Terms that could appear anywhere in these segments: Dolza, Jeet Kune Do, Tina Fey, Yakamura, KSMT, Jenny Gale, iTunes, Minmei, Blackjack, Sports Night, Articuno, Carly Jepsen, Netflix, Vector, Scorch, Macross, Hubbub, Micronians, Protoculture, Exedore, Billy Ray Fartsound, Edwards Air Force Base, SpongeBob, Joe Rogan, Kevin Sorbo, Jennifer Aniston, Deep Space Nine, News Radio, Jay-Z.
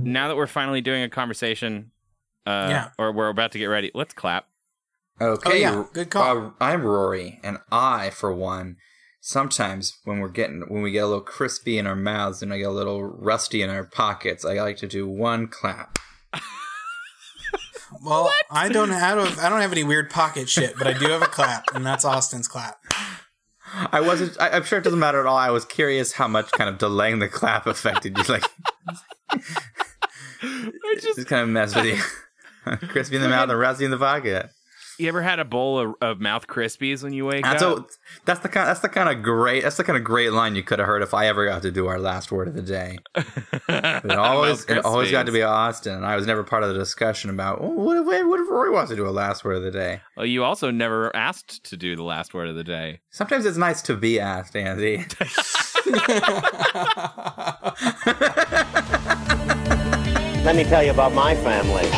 Now that we're finally doing a conversation, or we're about to get ready, let's clap. Okay. Oh, yeah. Good call. I'm Rory, and I, for one, sometimes when we get a little crispy in our mouths and I get a little rusty in our pockets, I like to do one clap. Well, what? I don't have any weird pocket shit, but I do have a clap, and that's Austin's clap. I'm sure it doesn't matter at all. I was curious how much kind of delaying the clap affected you. Like, it just kind of messed with you. Crispy in the mouth and rusty in the pocket. You ever had a bowl of mouth Krispies when you wake up? That's the kind of great line you could have heard if I ever got to do our last word of the day. It always got to be Austin, and I was never part of the discussion about what if Roy wants to do a last word of the day. Well, you also never asked to do the last word of the day. Sometimes it's nice to be asked, Andy. Let me tell you about my family.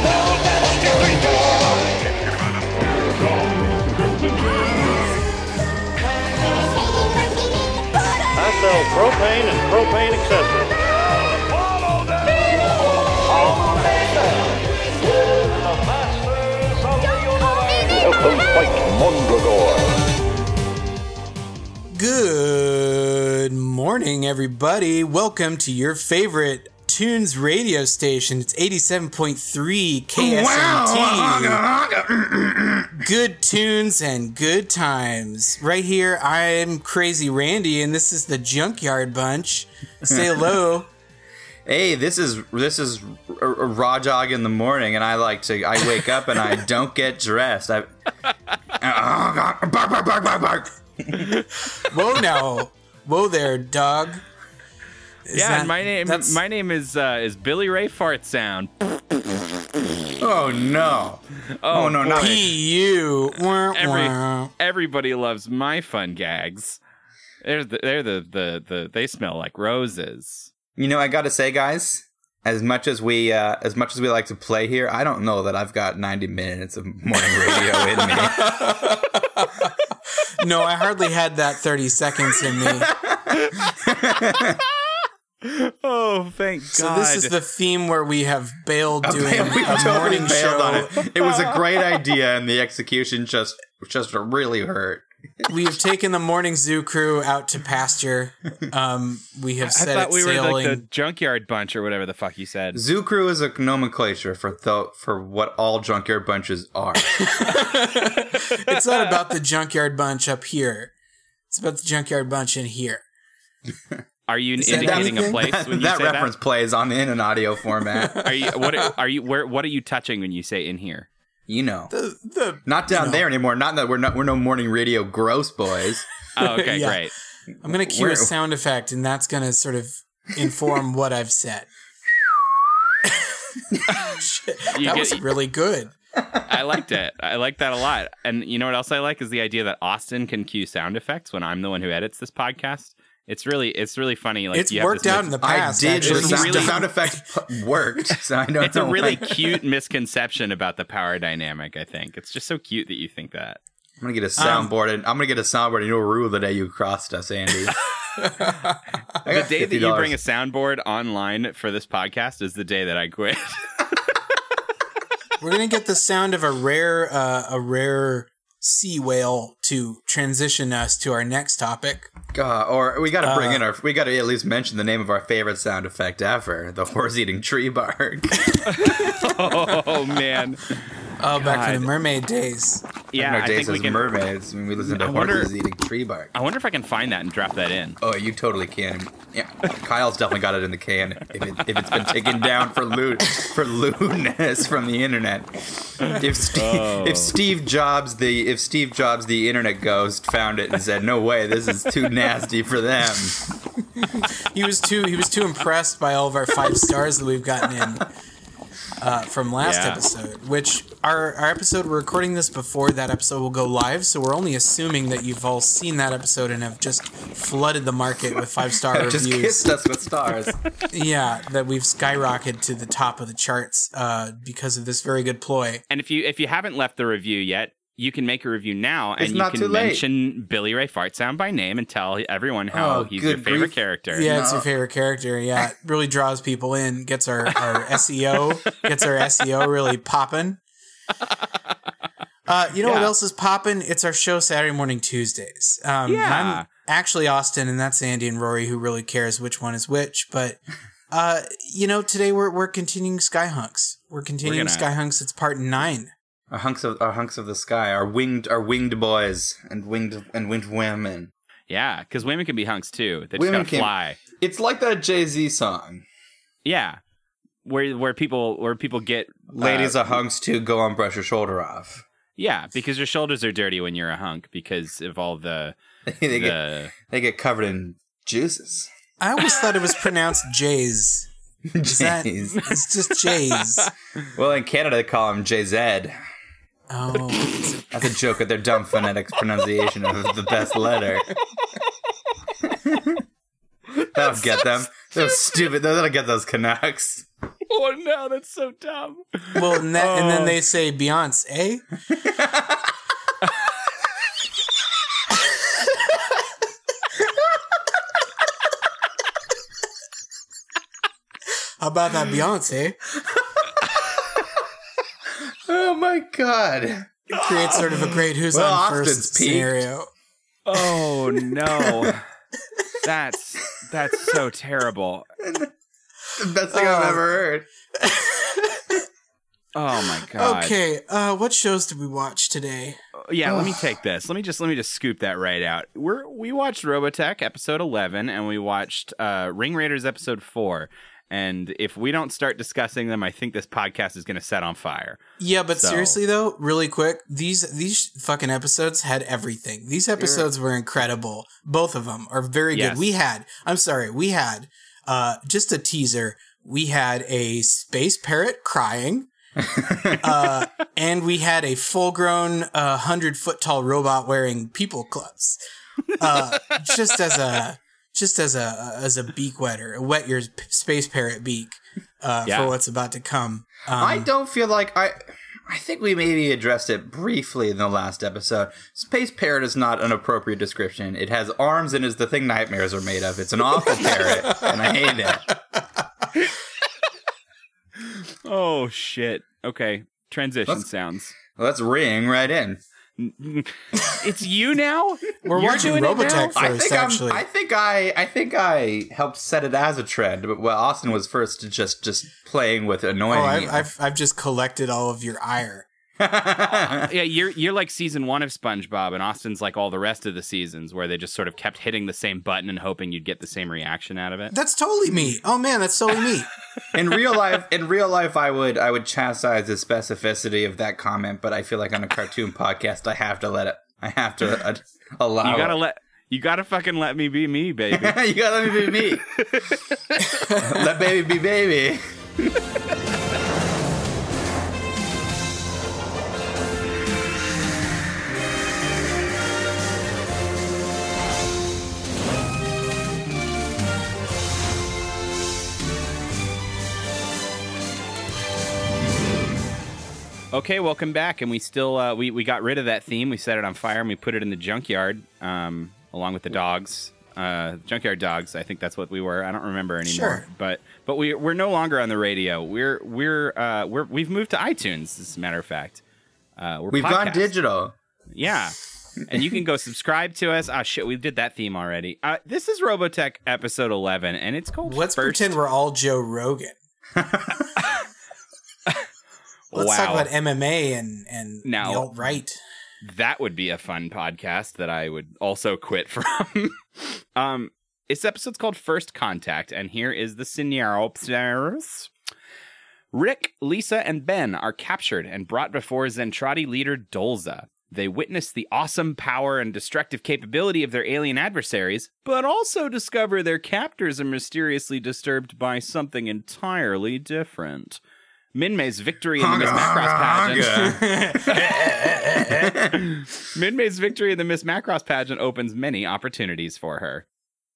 I sell propane and propane accessories. Welcome, White Mondragore. Good morning, everybody. Welcome to your favorite Tunes radio station. It's 87.3 KSMT. Wow. Good tunes and good times. Right here, I'm Crazy Randy, and this is the Junkyard Bunch. Say hello. Hey, this is raw dog in the morning, and I wake up and I don't get dressed. Bark. Whoa now, whoa there, dog. And my name is Billy Ray Fart Sound. Oh no! Oh no! Not you. Everybody loves my fun gags. They smell like roses. You know, I gotta say, guys, as much as we like to play here, I don't know that I've got 90 minutes of morning radio in me. No, I hardly had that 30 seconds in me. Oh, thank God. So this is the theme where we have bailed doing a morning show. On it. It was a great idea, and the execution just really hurt. We've taken the morning zoo crew out to pasture. We have set it sailing. I thought we were like the Junkyard Bunch or whatever the fuck you said. Zoo crew is a nomenclature for what all Junkyard Bunches are. It's not about the Junkyard Bunch up here. It's about the Junkyard Bunch in here. Are you indicating a place when you say that? That reference plays on in an audio format. What are you touching when you say in here? You know, not down there anymore. Not that we're no morning radio gross boys. Oh, okay, yeah. Great. I'm gonna cue a sound effect, and that's gonna sort of inform what I've said. Shit, that was really good. I liked it. I liked that a lot. And you know what else I like is the idea that Austin can cue sound effects when I'm the one who edits this podcast. It's really funny. Like, it's worked out in the past. I did. The sound effects worked. So I know it's a really cute misconception about the power dynamic. I think it's just so cute that you think that. I'm gonna get a soundboard, and you'll rue the day you crossed us, Andy. The day that you bring a soundboard online for this podcast is the day that I quit. We're gonna get the sound of a rare sea whale to transition us to our next topic. God, or we got to bring in we got to at least mention the name of our favorite sound effect ever, the horse-eating tree bark. Oh, man. Oh, God. Back to the mermaid days. Yeah, I think we can. Mermaids, when we listen to horses eating tree bark. I wonder if I can find that and drop that in. Oh, you totally can. Yeah, Kyle's definitely got it in the can. If it's been taken down for lewdness from the internet. If Steve Jobs, the internet ghost, found it and said, "No way, this is too nasty for them." He was too impressed by all of our 5 stars that we've gotten in. From last episode, which our episode, we're recording this before that episode will go live, so we're only assuming that you've all seen that episode and have just flooded the market with 5-star reviews. Just kissed us with stars. Yeah, that we've skyrocketed to the top of the charts because of this very good ploy. And if you haven't left the review yet, you can make a review now, and you can mention Billy Ray Fartsound by name and tell everyone how he's your favorite character. Yeah, it's your favorite character. Yeah, it really draws people in, gets our SEO, gets our SEO really popping. What else is popping? It's our show Saturday morning Tuesdays. I'm actually Austin, and that's Andy and Rory, who really cares which one is which. But today we're continuing Sky Hunks. Sky Hunks. It's part 9. Our hunks of the sky, our winged boys and winged women. Yeah, because women can be hunks too. They just gotta fly. It's like that Jay-Z song. Yeah, where people get ladies are hunks too. Go on, brush your shoulder off. Yeah, because your shoulders are dirty when you're a hunk because of all the they get covered in juices. I always thought it was pronounced Jays. Jays. It's just Jays. Well, in Canada they call them Jay-Zed. Oh. That's a joke at their dumb phonetic pronunciation of the best letter. That'll get them. They're stupid. That'll get those Canucks. Oh, no, that's so dumb. Well, and then they say Beyonce. How about that Beyonce? Oh my god! It creates sort of a great who's on first scenario. Oh no, that's so terrible. The best thing I've ever heard. Oh my god. Okay, what shows did we watch today? Yeah, let me take this. Let me just scoop that right out. We watched Robotech episode 11, and we watched Ring Raiders episode 4. And if we don't start discussing them, I think this podcast is going to set on fire. Yeah, but seriously, though, really quick, these fucking episodes had everything. These episodes were incredible. Both of them are very good. We had just a teaser. We had a space parrot crying. And we had a full-grown 100-foot-tall robot wearing people gloves. Just as a beak wetter, wet your space parrot beak for what's about to come. I don't feel like I think we maybe addressed it briefly in the last episode. Space parrot is not an appropriate description. It has arms and is the thing nightmares are made of. It's an awful parrot, and I hate it. Oh shit! Okay, transition sounds. Let's ring right in. It's you now? You're watching Robotech first, actually. I think I helped set it as a trend, but Austin was first to just playing with annoying. Oh, I've just collected all of your ire. Yeah, you're like season 1 of SpongeBob, and Austin's like all the rest of the seasons where they just sort of kept hitting the same button and hoping you'd get the same reaction out of it. That's totally me. Oh man, that's totally me. In real life, I would chastise the specificity of that comment, but I feel like on a cartoon podcast, I have to let it. I have to allow. You gotta fucking let me be me, baby. You gotta let me be me. Let baby be baby. Okay, welcome back, and we still we got rid of that theme. We set it on fire and we put it in the junkyard, along with the dogs, junkyard dogs. I think that's what we were. I don't remember anymore. Sure. But we're no longer on the radio. We've moved to iTunes. As a matter of fact, we've gone digital. Yeah, and you can go subscribe to us. Oh shit, we did that theme already. This is Robotech episode 11, and it's called. Let's pretend we're all Joe Rogan. Let's talk about MMA and the alt-right. That would be a fun podcast that I would also quit from. This episode's called First Contact, and here is the scenario. Rick, Lisa, and Ben are captured and brought before Zentradi leader Dolza. They witness the awesome power and destructive capability of their alien adversaries, but also discover their captors are mysteriously disturbed by something entirely different. Minmei's victory in the Miss Macross pageant. Minmei's victory in the Miss Macross pageant opens many opportunities for her.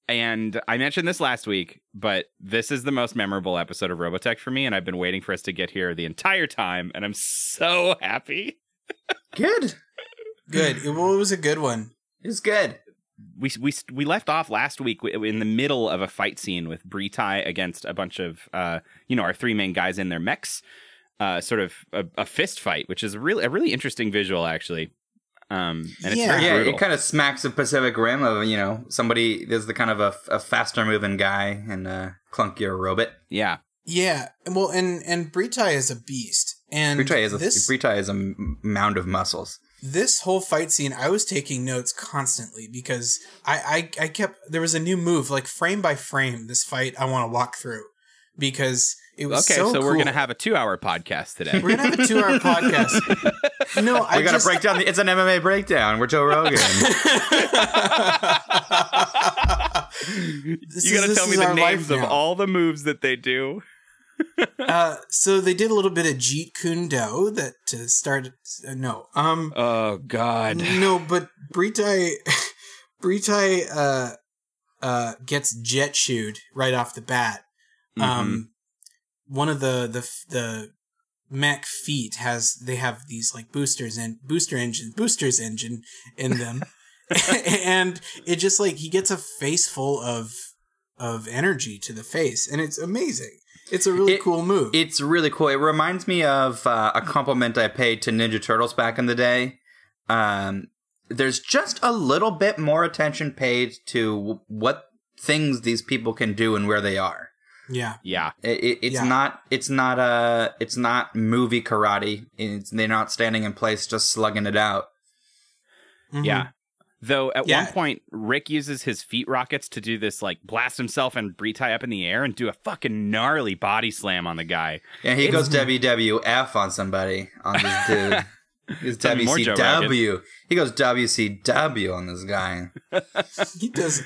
And I mentioned this last week, but this is the most memorable episode of Robotech for me, and I've been waiting for us to get here the entire time, and I'm so happy. Good. Good. It was a good one. It was good. We left off last week in the middle of a fight scene with Breetai against a bunch of, our three main guys in their mechs. Sort of a fist fight, which is a really interesting visual, actually. And it's very brutal. It kind of smacks of Pacific Rim of, somebody, there's the kind of a faster moving guy and a clunkier robot. Yeah. Yeah. Well, and Breetai is a beast. And Breetai is a mound of muscles. This whole fight scene, I was taking notes constantly because I kept, there was a new move, like frame by frame, this fight I want to walk through because it was so cool. Okay, so we're going to have a 2-hour podcast today. We're going to have a 2-hour podcast. No, I got to break down. It's an MMA breakdown. We're Joe Rogan. You got to tell me the names of all the moves that they do. So they did a little bit of Jeet Kune Do that to start. Oh God. No, but Breetai gets jet shooed right off the bat. One of the mech feet they have these like boosters engine in them, and it just like he gets a face full of energy to the face, and it's amazing. It's a really cool move. It's really cool. It reminds me of a compliment I paid to Ninja Turtles back in the day. There's just a little bit more attention paid to what things these people can do and where they are. Yeah. It's not movie karate. They're not standing in place just slugging it out. Mm-hmm. Yeah. Though at one point, Rick uses his feet rockets to do this, like, blast himself and Breetai up in the air and do a fucking gnarly body slam on the guy. Yeah, he goes WWF on somebody, on this dude. It's WCW. He goes WCW on this guy. He does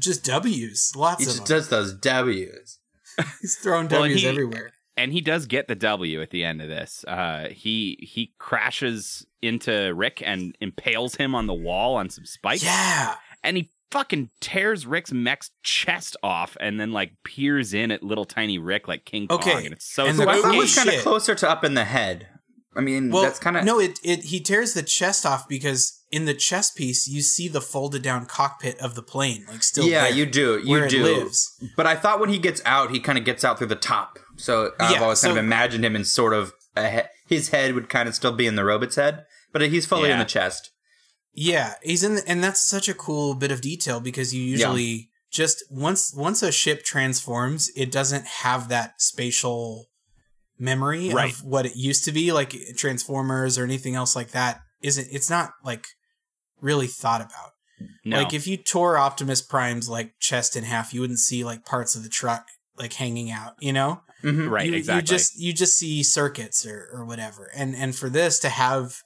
just W's, lots of them. He just does those W's. He's throwing W's everywhere. And he does get the W at the end of this. He crashes into Rick and impales him on the wall on some spikes. Yeah. And he fucking tears Rick's mech's chest off and then like peers in at little tiny Rick like King Kong. And it's so cool. I thought it was kind of closer to up in the head. I mean, that's kind of... No, he tears the chest off because in the chest piece, you see the folded down cockpit of the plane. Like still there, you do. It lives. But I thought when he gets out, he kind of gets out through the top. So I've always kind of imagined him in sort of... his head would kind of still be in the robot's head, but he's fully in the chest. Yeah, he's in... And that's such a cool bit of detail because you usually just... Once a ship transforms, it doesn't have that spatial... memory of what it used to be, like Transformers or anything else like that, it's not like really thought about. No. Like if you tore Optimus Prime's like chest in half, you wouldn't see like parts of the truck like hanging out, Mm-hmm. Right, exactly. You just see circuits or whatever. And for this to have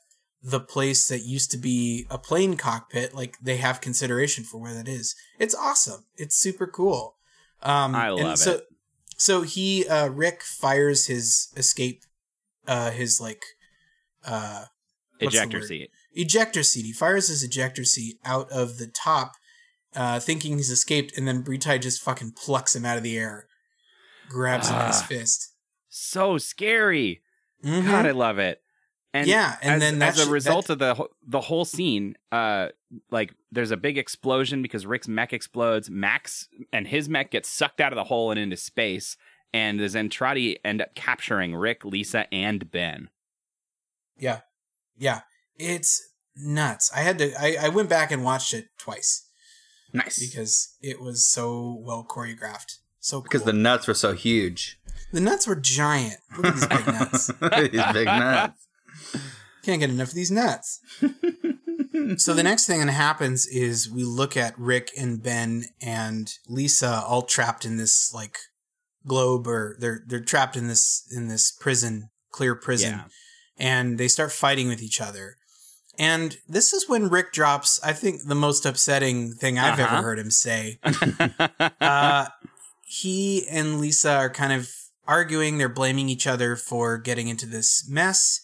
the place that used to be a plane cockpit, like they have consideration for where that is. It's awesome. It's super cool. I love it. So Rick fires his escape, ejector seat. He fires his ejector seat out of the top, thinking he's escaped. And then Breetai just fucking plucks him out of the air, grabs him in his fist. So scary. Mm-hmm. God, I love it. And as a result of the whole scene, like there's a big explosion because Rick's mech explodes. Max and his mech gets sucked out of the hole and into space. And the Zentradi end up capturing Rick, Lisa, and Ben. Yeah. Yeah. It's nuts. I went back and watched it twice. Nice. Because it was so well choreographed. So cool. Because the nuts were so huge. The nuts were giant. Look at these big nuts. These big nuts. Can't get enough of these nuts. So the next thing that happens is we look at Rick and Ben and Lisa all trapped in this like globe, or they're trapped in this prison, clear prison, and they start fighting with each other. And this is when Rick drops, I think, the most upsetting thing I've ever heard him say. He and Lisa are kind of arguing. They're blaming each other for getting into this mess.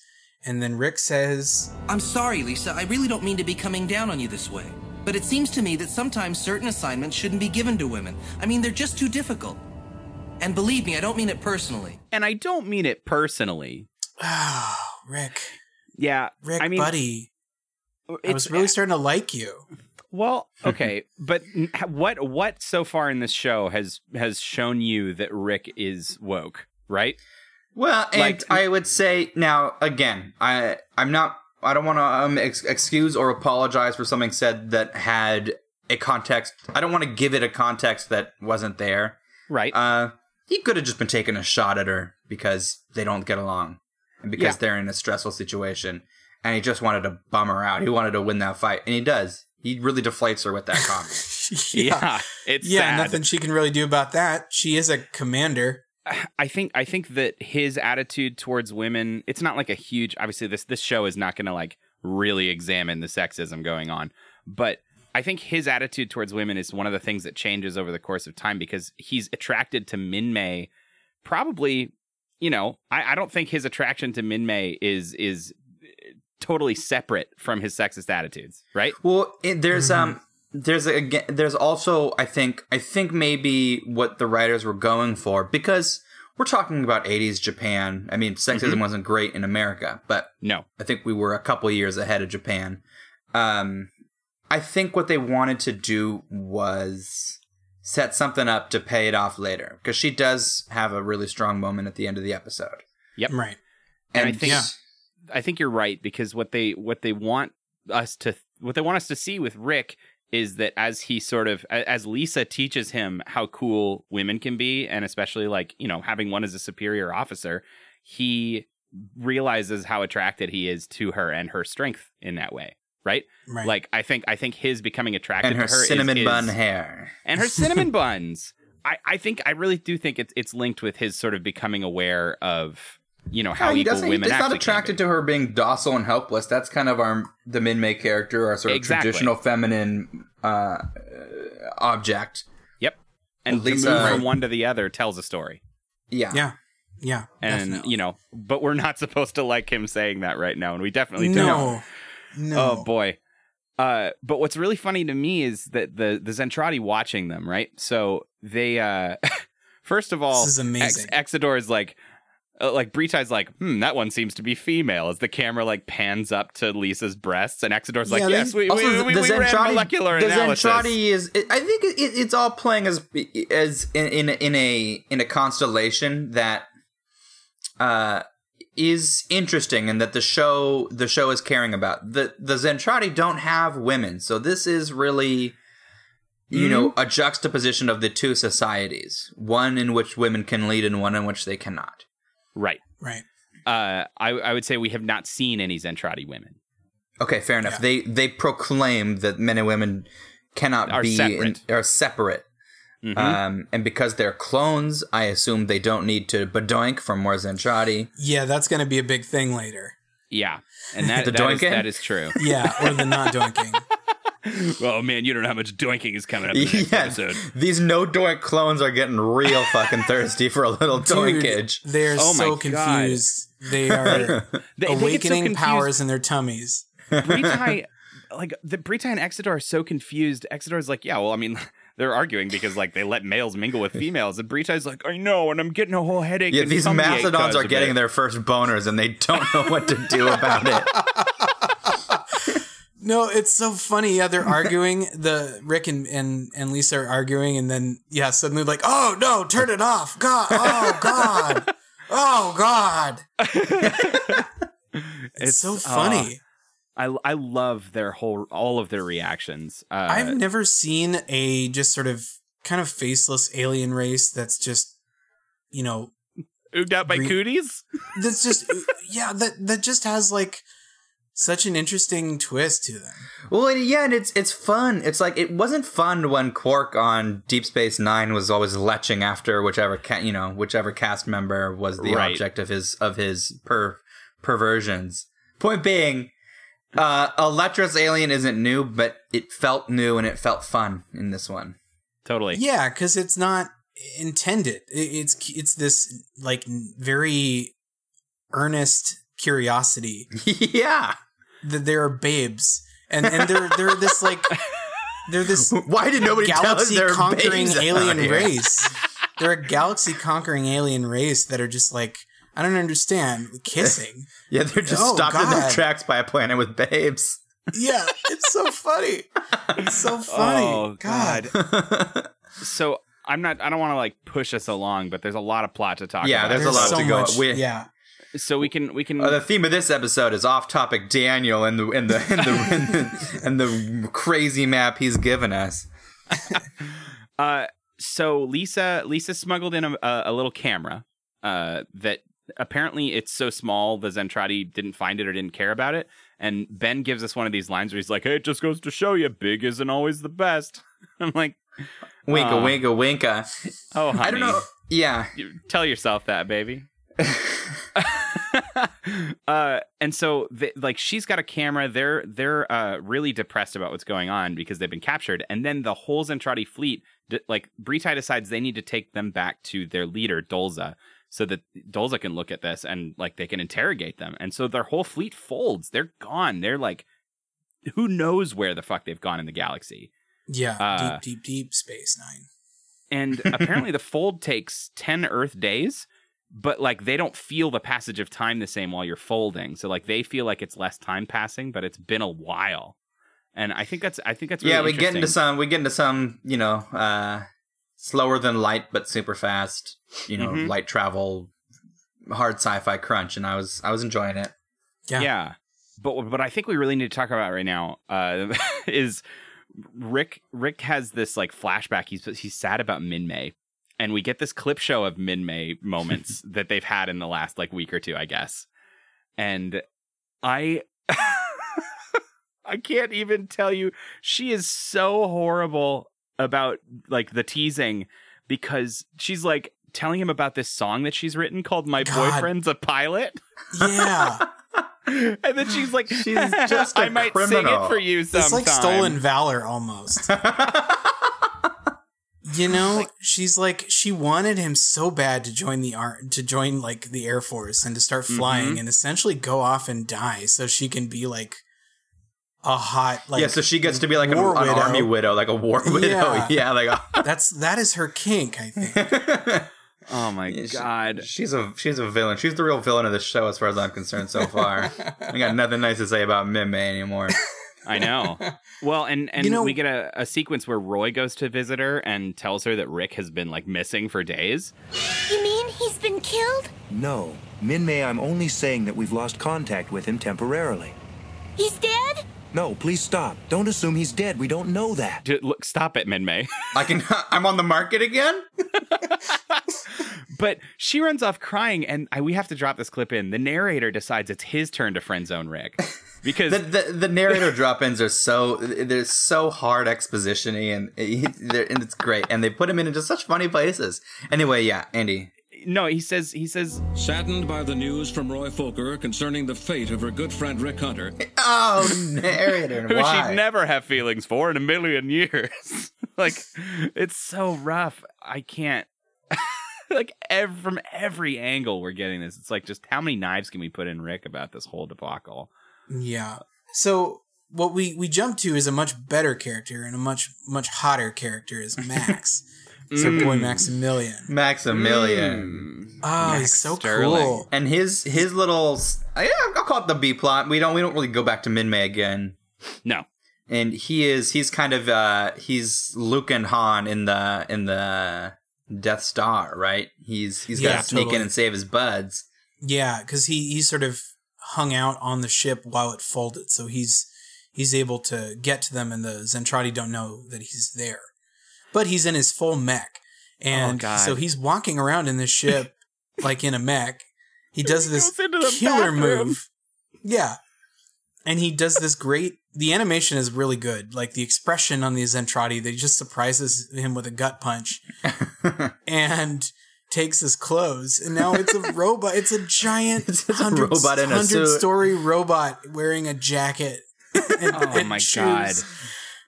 And then Rick says, "I'm sorry, Lisa. I really don't mean to be coming down on you this way. But it seems to me that sometimes certain assignments shouldn't be given to women. I mean, they're just too difficult. And believe me, I don't mean it personally." And I don't mean it personally. Oh, Rick. Yeah. Rick, buddy. I was really starting to like you. Well, okay, but what so far in this show has shown you that Rick is woke, right? Well, and like, I would say now again, I don't want to excuse or apologize for something said that had a context. I don't want to give it a context that wasn't there. Right. He could have just been taking a shot at her because they don't get along and because they're in a stressful situation. And he just wanted to bum her out. He wanted to win that fight. And he does. He really deflates her with that comment. It's sad. Nothing she can really do about that. She is a commander. I think that his attitude towards women, it's not like a huge, obviously this show is not going to like really examine the sexism going on, but I think his attitude towards women is one of the things that changes over the course of time because he's attracted to Minmei. Probably, you know, I don't think his attraction to Minmei is totally separate from his sexist attitudes, right? Well, there's also I think maybe what the writers were going for, because we're talking about 80s Japan. I mean, sexism wasn't great in America, but no, I think we were a couple years ahead of Japan. I think what they wanted to do was set something up to pay it off later, because she does have a really strong moment at the end of the episode. Yep, right. And I think you're right, because what they want us to see with Rick is that as Lisa teaches him how cool women can be, and especially like, you know, having one as a superior officer, he realizes how attracted he is to her and her strength in that way. Right? Like, I think his becoming attracted to her cinnamon buns. I really do think it's linked with his sort of becoming aware of, you know, how equal women actually. He's not attracted to her being docile and helpless. That's kind of the Minmei character, our sort of traditional feminine object. Yep. And Lisa, to move from one to the other tells a story. Yeah. Yeah. Yeah. And, definitely. You know, but we're not supposed to like him saying that right now. And we definitely don't. No. Oh, boy. But what's really funny to me is that the Zentradi watching them, right? So they, first of all, this is amazing. Exedore is like Breetai's like, that one seems to be female, as the camera like pans up to Lisa's breasts, and Exedore's like, yes, we ran molecular analysis. The Zentradi is, I think it's all playing as in a constellation that, is interesting, and that the show is caring about. The Zentradi don't have women, so this is really, you know, a juxtaposition of the two societies, one in which women can lead and one in which they cannot. Right. I would say we have not seen any Zentradi women. Okay, fair enough. Yeah. They proclaim that men and women are separate. Mm-hmm. And because they're clones, I assume they don't need to badoink for more Zentradi. Yeah, that's going to be a big thing later. Yeah, and that is true. Yeah, or the not doinking. Oh man, you don't know how much doinking is coming up in the next episode. These no-doink clones are getting real fucking thirsty for a little doinkage. They're so confused. God. They are awakening powers in their tummies. Breetai, Breetai and Exedore are so confused. Exedore's like, yeah, well, I mean... They're arguing because, like, they let males mingle with females, and Breetai's like, I know, and I'm getting a whole headache. Yeah, these Macedons are getting their first boners, and they don't know what to do about it. No, it's so funny. Yeah, they're arguing. Rick and Lisa are arguing, and then, suddenly like, oh, no, turn it off. God, oh, God. Oh, God. It's so funny. I love all of their reactions. I've never seen a just sort of kind of faceless alien race that's just, you know, ooged out by cooties. That's just that just has like such an interesting twist to them. Well, and it's fun. It's like it wasn't fun when Quark on Deep Space Nine was always leching after whichever cast member was the object of his perversions. Point being. Electra's alien isn't new, but it felt new and it felt fun in this one. Totally. Yeah, because it's not intended. It's this like very earnest curiosity. Yeah, that there are babes, and they're this like they're this. Why did nobody tell us they're conquering alien race? They're a galaxy conquering alien race that are just like. I don't understand. Kissing. Yeah, they're just stopped in their tracks by a planet with babes. Yeah, it's so funny. It's so funny. Oh, God. So I don't want to like push us along, but there's a lot of plot to talk about. Yeah, there's a lot so to go. Much, yeah. So we can. The theme of this episode is off-topic Daniel and the crazy map he's given us. So Lisa smuggled in a little camera that apparently it's so small the Zentradi didn't find it or didn't care about it. And Ben gives us one of these lines where he's like, "Hey, it just goes to show you, big isn't always the best." I'm like, "Winka, winka, winka." Oh, honey. I don't know. Yeah, tell yourself that, baby. And so she's got a camera. They're really depressed about what's going on because they've been captured. And then the whole Zentradi fleet, Breetai decides they need to take them back to their leader Dolza, so that Dolza can look at this and they can interrogate them. And so their whole fleet folds. They're gone. They're who knows where the fuck they've gone in the galaxy. Yeah, deep Space Nine. And apparently the fold takes 10 Earth days. But, they don't feel the passage of time the same while you're folding. So, they feel like it's less time passing, but it's been a while. And I think that's really interesting. Yeah, we get into some, slower than light, but super fast, mm-hmm. light travel, hard sci-fi crunch. And I was enjoying it. Yeah. Yeah. But I think we really need to talk about right now is Rick has this, flashback. He's sad about Minmei. And we get this clip show of Minmei moments that they've had in the last week or two, I guess. And I can't even tell you. She is so horrible about the teasing because she's telling him about this song that she's written called My God. Boyfriend's a Pilot. Yeah. And then she's like, she's just I might criminal. Sing it for you sometime. It's stolen valor almost. She's she wanted him so bad to join the Air Force and to start flying mm-hmm. and essentially go off and die so she can be a hot so she gets to be an army widow, a war widow. Yeah that is her kink, I think. Oh my God. She's a villain. She's the real villain of the show as far as I'm concerned so far. I got nothing nice to say about Minmei anymore. I know. Well, and we get a sequence where Roy goes to visit her and tells her that Rick has been, missing for days. You mean he's been killed? No. Minmei, I'm only saying that we've lost contact with him temporarily. He's dead? No, please stop. Don't assume he's dead. We don't know that. Look, stop it, Minmei. I'm on the market again? But she runs off crying, and we have to drop this clip in. The narrator decides it's his turn to friendzone Rick. Because the narrator drop-ins are they're so hard exposition-y, and it's great. And they put him into such funny places. Anyway, yeah, Andy. No, he says... Saddened by the news from Roy Fokker concerning the fate of her good friend Rick Hunter. Oh, narrator, who why? She'd never have feelings for in a million years. It's so rough. I can't... from every angle we're getting this. It's just how many knives can we put in Rick about this whole debacle? Yeah. So what we jump to is a much better character and a much, much hotter character is Max. So boy, Maximilian. Oh, Max, he's so cool. And his little, I'll call it the B plot. We don't really go back to Minmei again. No. And he's kind of, he's Luke and Han in the Death Star, right? He's got to sneak in and save his buds. Yeah. Cause he sort of hung out on the ship while it folded, so he's able to get to them, and the Zentradi don't know that he's there, but he's in his full mech, and so he's walking around in this ship in a mech. He does this killer move, and he does this great. The animation is really good, the expression on the Zentradi. They just surprises him with a gut punch, and takes his clothes, and now it's a robot. It's a giant 100-story robot wearing a jacket. And my shoes. God.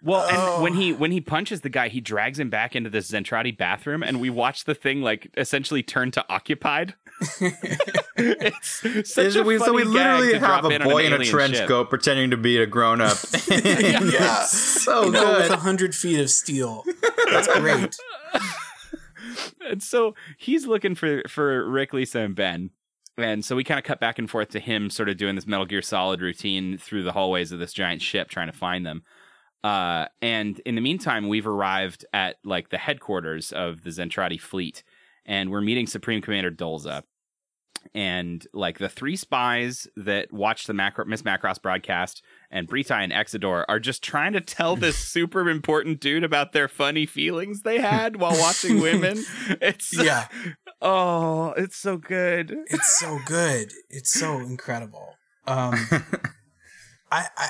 Well, and when he punches the guy, he drags him back into this Zentradi bathroom, and we watch the thing essentially turn to occupied. It's such a funny. So we literally have a boy in a trench coat pretending to be a grown up. Yeah, so good. With 100 feet of steel. That's great. And so he's looking for Rick, Lisa, and Ben. And so we kind of cut back and forth to him sort of doing this Metal Gear Solid routine through the hallways of this giant ship trying to find them. And in the meantime, we've arrived at like the headquarters of the Zentradi fleet, and we're meeting Supreme Commander Dolza. And like the three spies that watch the Miss Macross broadcast and Breetai and Exedore are just trying to tell this super important dude about their funny feelings they had while watching women. Oh, it's so good. It's so good. It's so incredible. I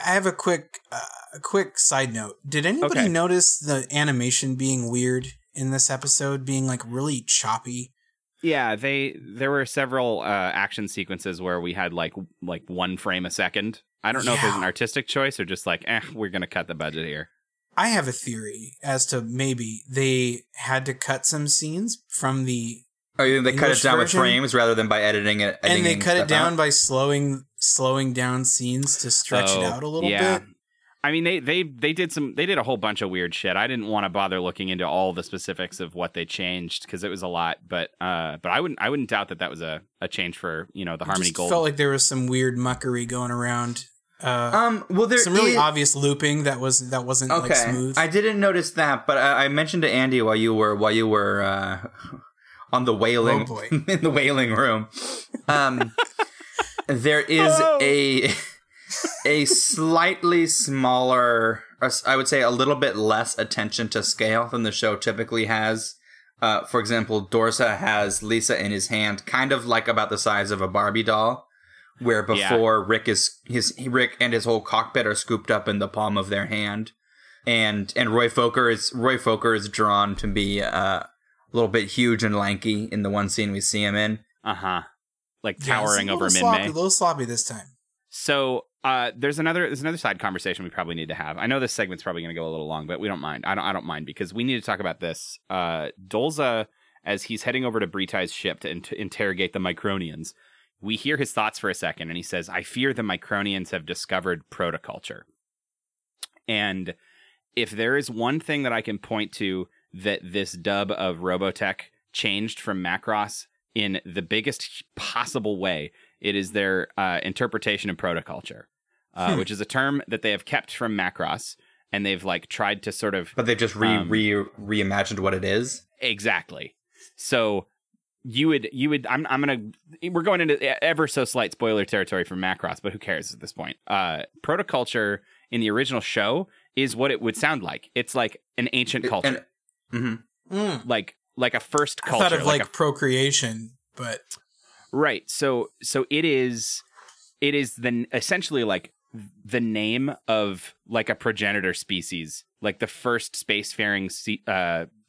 have a quick side note. Did anybody notice the animation being weird in this episode, being like really choppy? Yeah, there were several action sequences where we had like one frame a second. I don't know if it was an artistic choice or just like, we're going to cut the budget here. I have a theory as to maybe they had to cut some scenes from the English cut it down version, with frames rather than by editing it. And they cut it down by slowing down scenes to stretch it out a little bit. I mean, they did a whole bunch of weird shit. I didn't want to bother looking into all the specifics of what they changed because it was a lot. But I wouldn't doubt that was a change for, you know, the Harmony Gold. It felt like there was some weird muckery going around. Well, there's some really obvious looping that wasn't like smooth. I didn't notice that, but I mentioned to Andy while you were on the wailing in the wailing room. There is a slightly smaller, I would say a little bit less attention to scale than the show typically has. For example, Dorsa has Lisa in his hand, kind of like about the size of a Barbie doll, where before Rick and his whole cockpit are scooped up in the palm of their hand. And Roy Fokker is drawn to be a little bit huge and lanky in the one scene we see him in. Uh-huh. Like towering over Minmei. A little sloppy this time. So there's another side conversation we probably need to have. I know this segment's probably going to go a little long, but we don't mind. I don't mind because we need to talk about this. Dolza, as he's heading over to Breetai's ship to interrogate the Micronians, we hear his thoughts for a second, and he says, "I fear the Micronians have discovered protoculture." And if there is one thing that I can point to that this dub of Robotech changed from Macross in the biggest possible way, it is their interpretation of protoculture, which is a term that they have kept from Macross, and they've like tried to sort of... But they've just reimagined what it is? Exactly. So you would I'm going to... We're going into ever so slight spoiler territory for Macross, but who cares at this point? Protoculture in the original show is what it would sound like. It's like an ancient culture. Like a first culture. I thought of like procreation, but... Right. So it is then essentially like the name of like a progenitor species, like the first spacefaring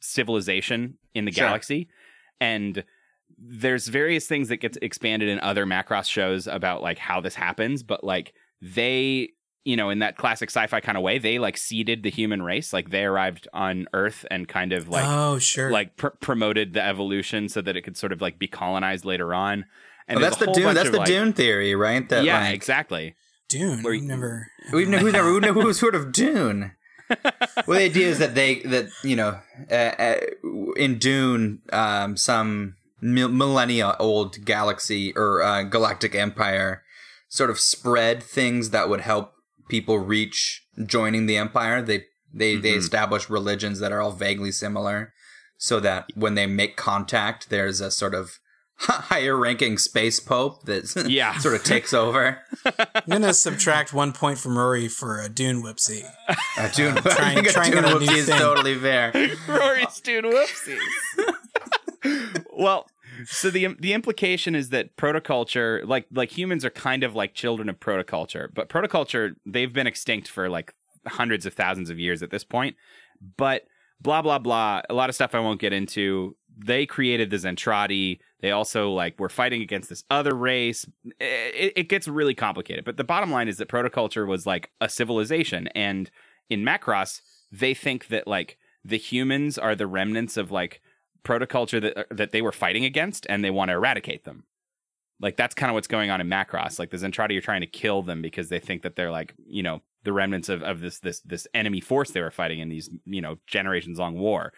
civilization in the galaxy. And there's various things that gets expanded in other Macross shows about like how this happens. But like they, you know, in that classic sci-fi kind of way, they like seeded the human race. Like they arrived on Earth and kind of like promoted the evolution so that it could sort of like be colonized later on. And that's the Dune. That's the Dune theory, right? That exactly. Dune. We've never sort of Dune. Well, the idea is that in Dune, some millennia old galaxy or galactic empire sort of spread things that would help people reach joining the empire. They establish religions that are all vaguely similar so that when they make contact, there's a sort of higher ranking space pope that sort of takes over. I'm going to subtract 1 point from Rory for a Dune whoopsie. A Dune whoopsie is totally fair. Rory's Dune whoopsies. Well, so the implication is that protoculture, like humans are kind of like children of protoculture, but protoculture, they've been extinct for like hundreds of thousands of years at this point, but blah, blah, blah. A lot of stuff I won't get into. They created the Zentradi. They also like were fighting against this other race. It gets really complicated, but the bottom line is that protoculture was like a civilization. And in Macross, they think that like the humans are the remnants of like protoculture that they were fighting against, and they want to eradicate them. Like that's kind of what's going on in Macross. Like the Zentradi are trying to kill them because they think that they're like, you know, the remnants of this enemy force they were fighting in these, you know, generations long war.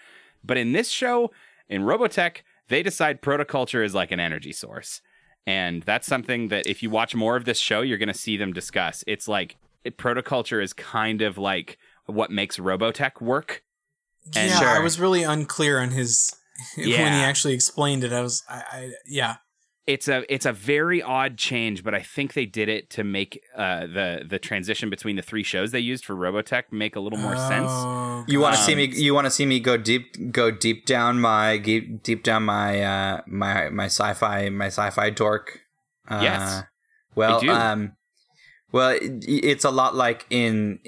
But in this show, in Robotech, they decide protoculture is like an energy source, And that's something that if you watch more of this show, you're going to see them discuss. It's like Protoculture is kind of like what makes Robotech work. And yeah, I was really unclear on his when he actually explained it. I was. It's a very odd change, but I think they did it to make the transition between the three shows they used for Robotech make a little more sense. You want to see me go deep down my sci-fi dork. Yes. Well, it's a lot like in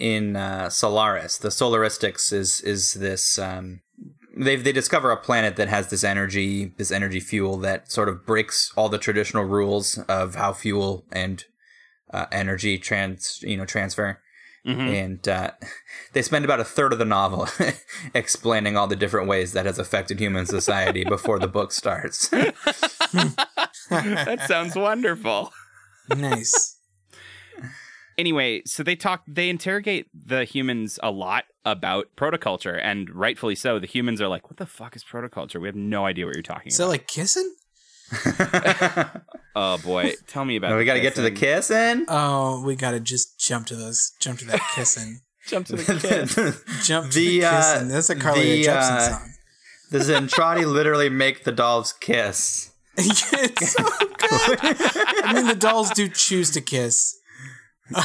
Solaris. The Solaristics is this. They discover a planet that has this energy fuel that sort of breaks all the traditional rules of how fuel and energy transfer. Mm-hmm. And they spend about a third of the novel explaining all the different ways that has affected human society before the book starts. That sounds wonderful. Nice. Anyway, so they interrogate the humans a lot about Protoculture, and rightfully so. The humans are like, what the fuck is Protoculture? We have no idea what you're talking about. Is that like kissing? Oh boy, tell me about it. We got to get to the kissing? Oh, we got to just jump to that kissing. Jump to the kiss. Jump to the kissing. That's a Carly Jepsen song. The Zentradi literally make the dolls kiss. It's so good. I mean, the dolls do choose to kiss.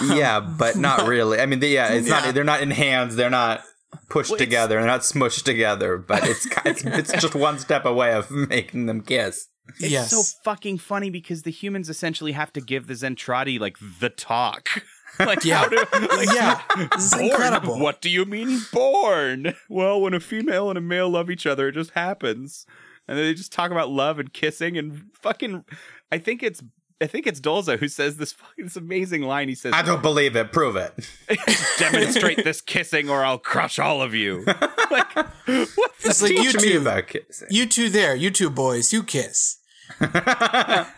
Yeah, but not really. I mean, it's not. They're not in hands. They're not pushed together. They're not smushed together. But it's just one step away of making them kiss. It's so fucking funny because the humans essentially have to give the Zentradi like the talk. Like this is incredible. What do you mean born? Well, when a female and a male love each other, it just happens, and they just talk about love and kissing and fucking. I think it's Dolza who says this amazing line. He says, I don't believe it. Prove it. Demonstrate this kissing or I'll crush all of you. Like, what's this? It's like, you two boys, you kiss. And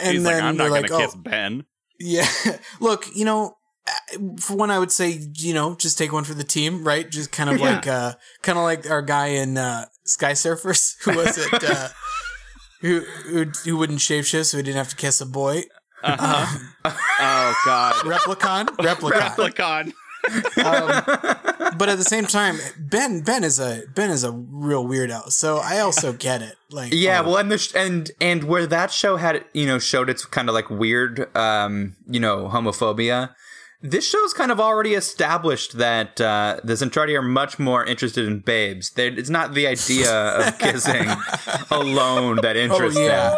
he's then like, I'm not going to kiss Ben. Yeah. Look, for one, I would say, just take one for the team, right? Just kind of like our guy in Sky Surfers. Who was it? Who wouldn't shapeshift, so he didn't have to kiss a boy. Uh-huh. Oh, God. Replicon. But at the same time, Ben is a real weirdo, so I also get it. Like, and where that show had showed its kind of like weird homophobia. This show's kind of already established that the Zentradi are much more interested in babes. It's not the idea of kissing alone that interests them.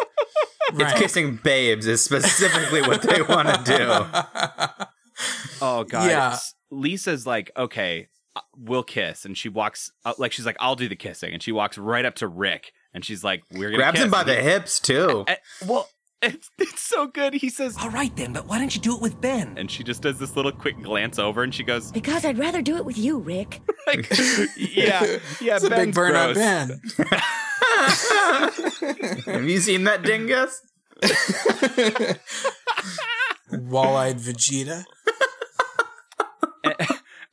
Right. It's kissing babes is specifically what they want to do. Oh, God. Yeah. Lisa's like, okay, we'll kiss. And she walks up, like, she's like, I'll do the kissing. And she walks right up to Rick. And she's like, we're going to grabs him by the hips, too. Well... It's so good. He says, all right then, but why don't you do it with Ben? And she just does this little quick glance over and she goes, because I'd rather do it with you, Rick. Like, yeah, it's a big burn on Ben. Have you seen that dingus? Wall-eyed Vegeta.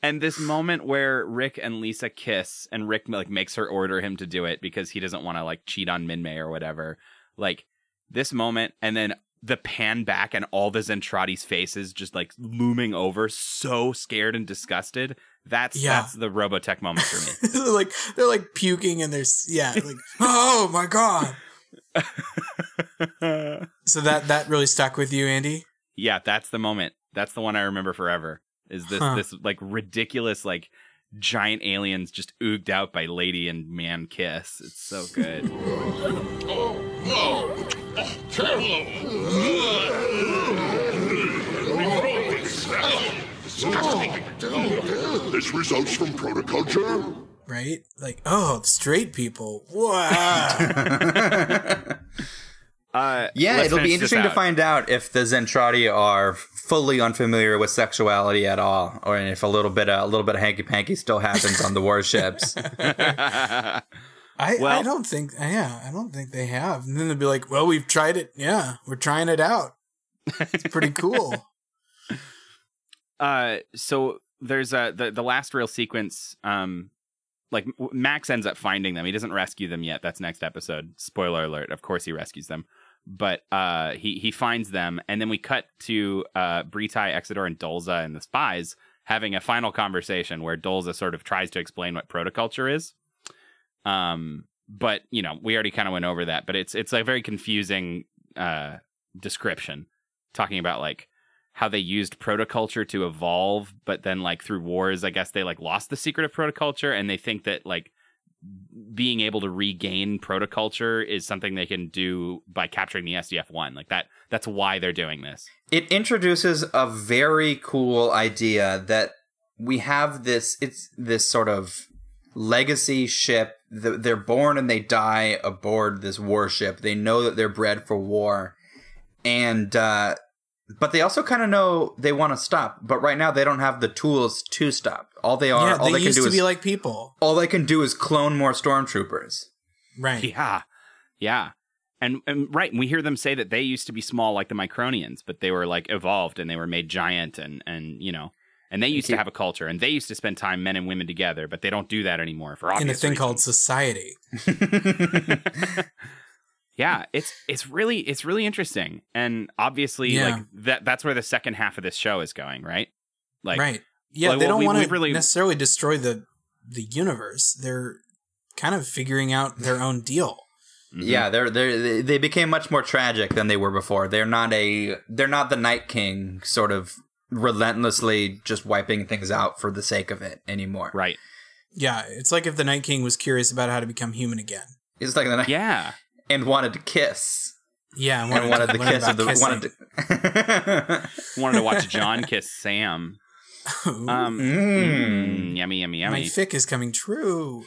And this moment where Rick and Lisa kiss and Rick like makes her order him to do it because he doesn't want to like cheat on Minmei or whatever. Like, this moment, and then the pan back and all the Zentradi's faces just, like, looming over, so scared and disgusted. That's the Robotech moment for me. they're, like, puking, and they're, like, oh, my God. So that really stuck with you, Andy? Yeah, that's the moment. That's the one I remember forever, is this like, ridiculous, like, giant aliens just ooged out by lady and man kiss. It's so good. Oh, terrible. This results from Protoculture, right? Like, oh, straight people. Wow. It'll be interesting to find out if the Zentradi are fully unfamiliar with sexuality at all, or if a little bit of hanky-panky still happens on the warships. I don't think they have. And then they'll be like, well, we've tried it. Yeah, we're trying it out. It's pretty cool. So there's the last real sequence. Like, Max ends up finding them. He doesn't rescue them yet. That's next episode. Spoiler alert. Of course he rescues them. But he finds them, and then we cut to Breetai, Exedore, and Dolza and the spies having a final conversation where Dolza sort of tries to explain what protoculture is. But, you know, we already kind of went over that, but it's a very confusing description, talking about, like, how they used protoculture to evolve, but then, like, through wars, I guess they, like, lost the secret of protoculture, and they think that, like, being able to regain protoculture is something they can do by capturing the SDF-1. Like, that's why they're doing this. It introduces a very cool idea that we have this sort of legacy ship. They're born and they die aboard this warship. They know that they're bred for war. And, but they also kind of know they want to stop, but right now they don't have the tools to stop. All they can do is clone more stormtroopers. Right. Yeah. And right, we hear them say that they used to be small like the Micronians, but they were like evolved and they were made giant and you know, and they used to have a culture and they used to spend time, men and women together, but they don't do that anymore for obvious reasons. In a thing called society. Yeah, it's really interesting. And obviously, like that's where the second half of this show is going, right? Like, right. Yeah, like, they don't want to really necessarily destroy the universe. They're kind of figuring out their own deal. Mm-hmm. Yeah, they became much more tragic than they were before. They're not the Night King sort of relentlessly just wiping things out for the sake of it anymore. Right. Yeah, it's like if the Night King was curious about how to become human again. It's like and wanted to kiss. Yeah, wanted to watch John kiss Sam. Yummy, yummy, yummy. My fic is coming true.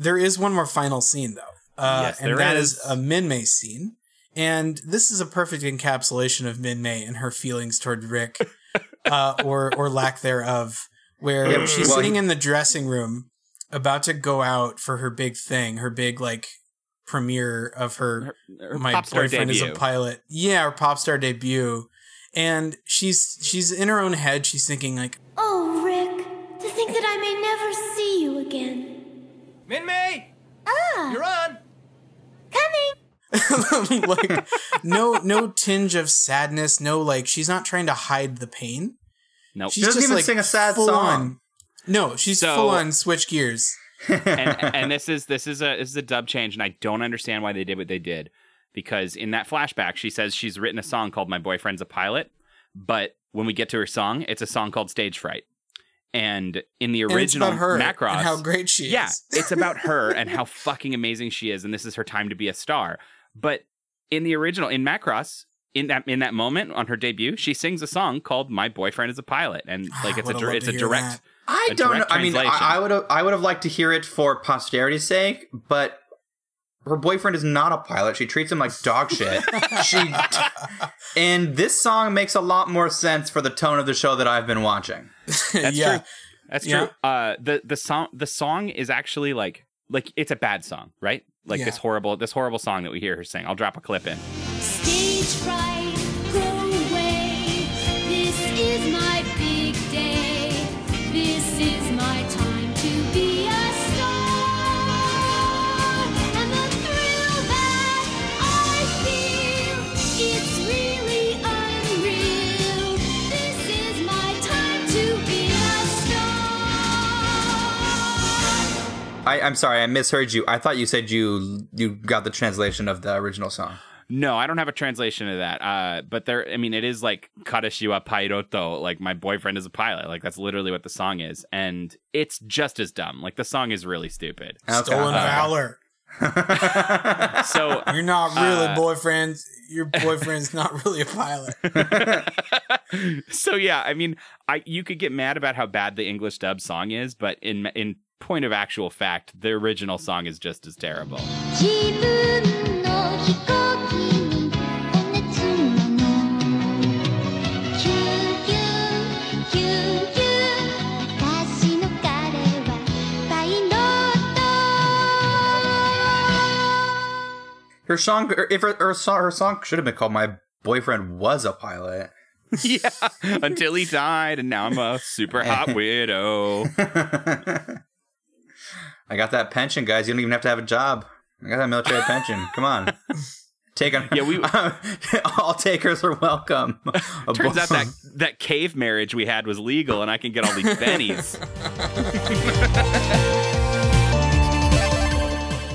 There is one more final scene though. That is a Minmei scene, and this is a perfect encapsulation of Minmei and her feelings toward Rick, or lack thereof. Where she's sitting in the dressing room, about to go out for her big thing, her big like premiere of her my boyfriend debut. Is a pilot. Yeah, her pop star debut. And she's in her own head. She's thinking like, "Oh, Rick, to think that I may never see you again." Minmei! Ah! You're on! Coming! Like, no tinge of sadness. No, like, she's not trying to hide the pain. No, nope. She doesn't even sing a sad song. No, she's full on switch gears. and this is a dub change, and I don't understand why they did what they did. Because in that flashback, she says she's written a song called My Boyfriend's a Pilot. But when we get to her song, it's a song called Stage Fright. And in the original Macross, how great she is. Yeah, it's about her and how fucking amazing she is. And this is her time to be a star. But in the original, in Macross, in that moment on her debut, she sings a song called My Boyfriend is a Pilot. And like it's a direct I would have liked to hear it for posterity's sake, but her boyfriend is not a pilot. She treats him like dog shit. And this song makes a lot more sense for the tone of the show that I've been watching. That's true. That's true. The song is actually like it's a bad song, right? Like this horrible song that we hear her sing. I'll drop a clip in. Stage fright, go away. This is my big day. This is my time to be a I'm sorry, I misheard you. I thought you said you got the translation of the original song. No, I don't have a translation of that. But there, I mean, it is like Karashiwa Pairoto, like my boyfriend is a pilot. Like that's literally what the song is, and it's just as dumb. Like the song is really stupid. Okay. Stolen valor. So you're not really boyfriends. Your boyfriend's not really a pilot. So yeah, I mean, you could get mad about how bad the English dub song is, but in point of actual fact, the original song is just as terrible. Her song should have been called My Boyfriend Was a Pilot. Yeah, until he died, and now I'm a super hot widow. I got that pension, guys. You don't even have to have a job. I got that military pension. Come on. Take on her. Yeah, all takers are welcome. Turns out that cave marriage we had was legal, and I can get all these bennies.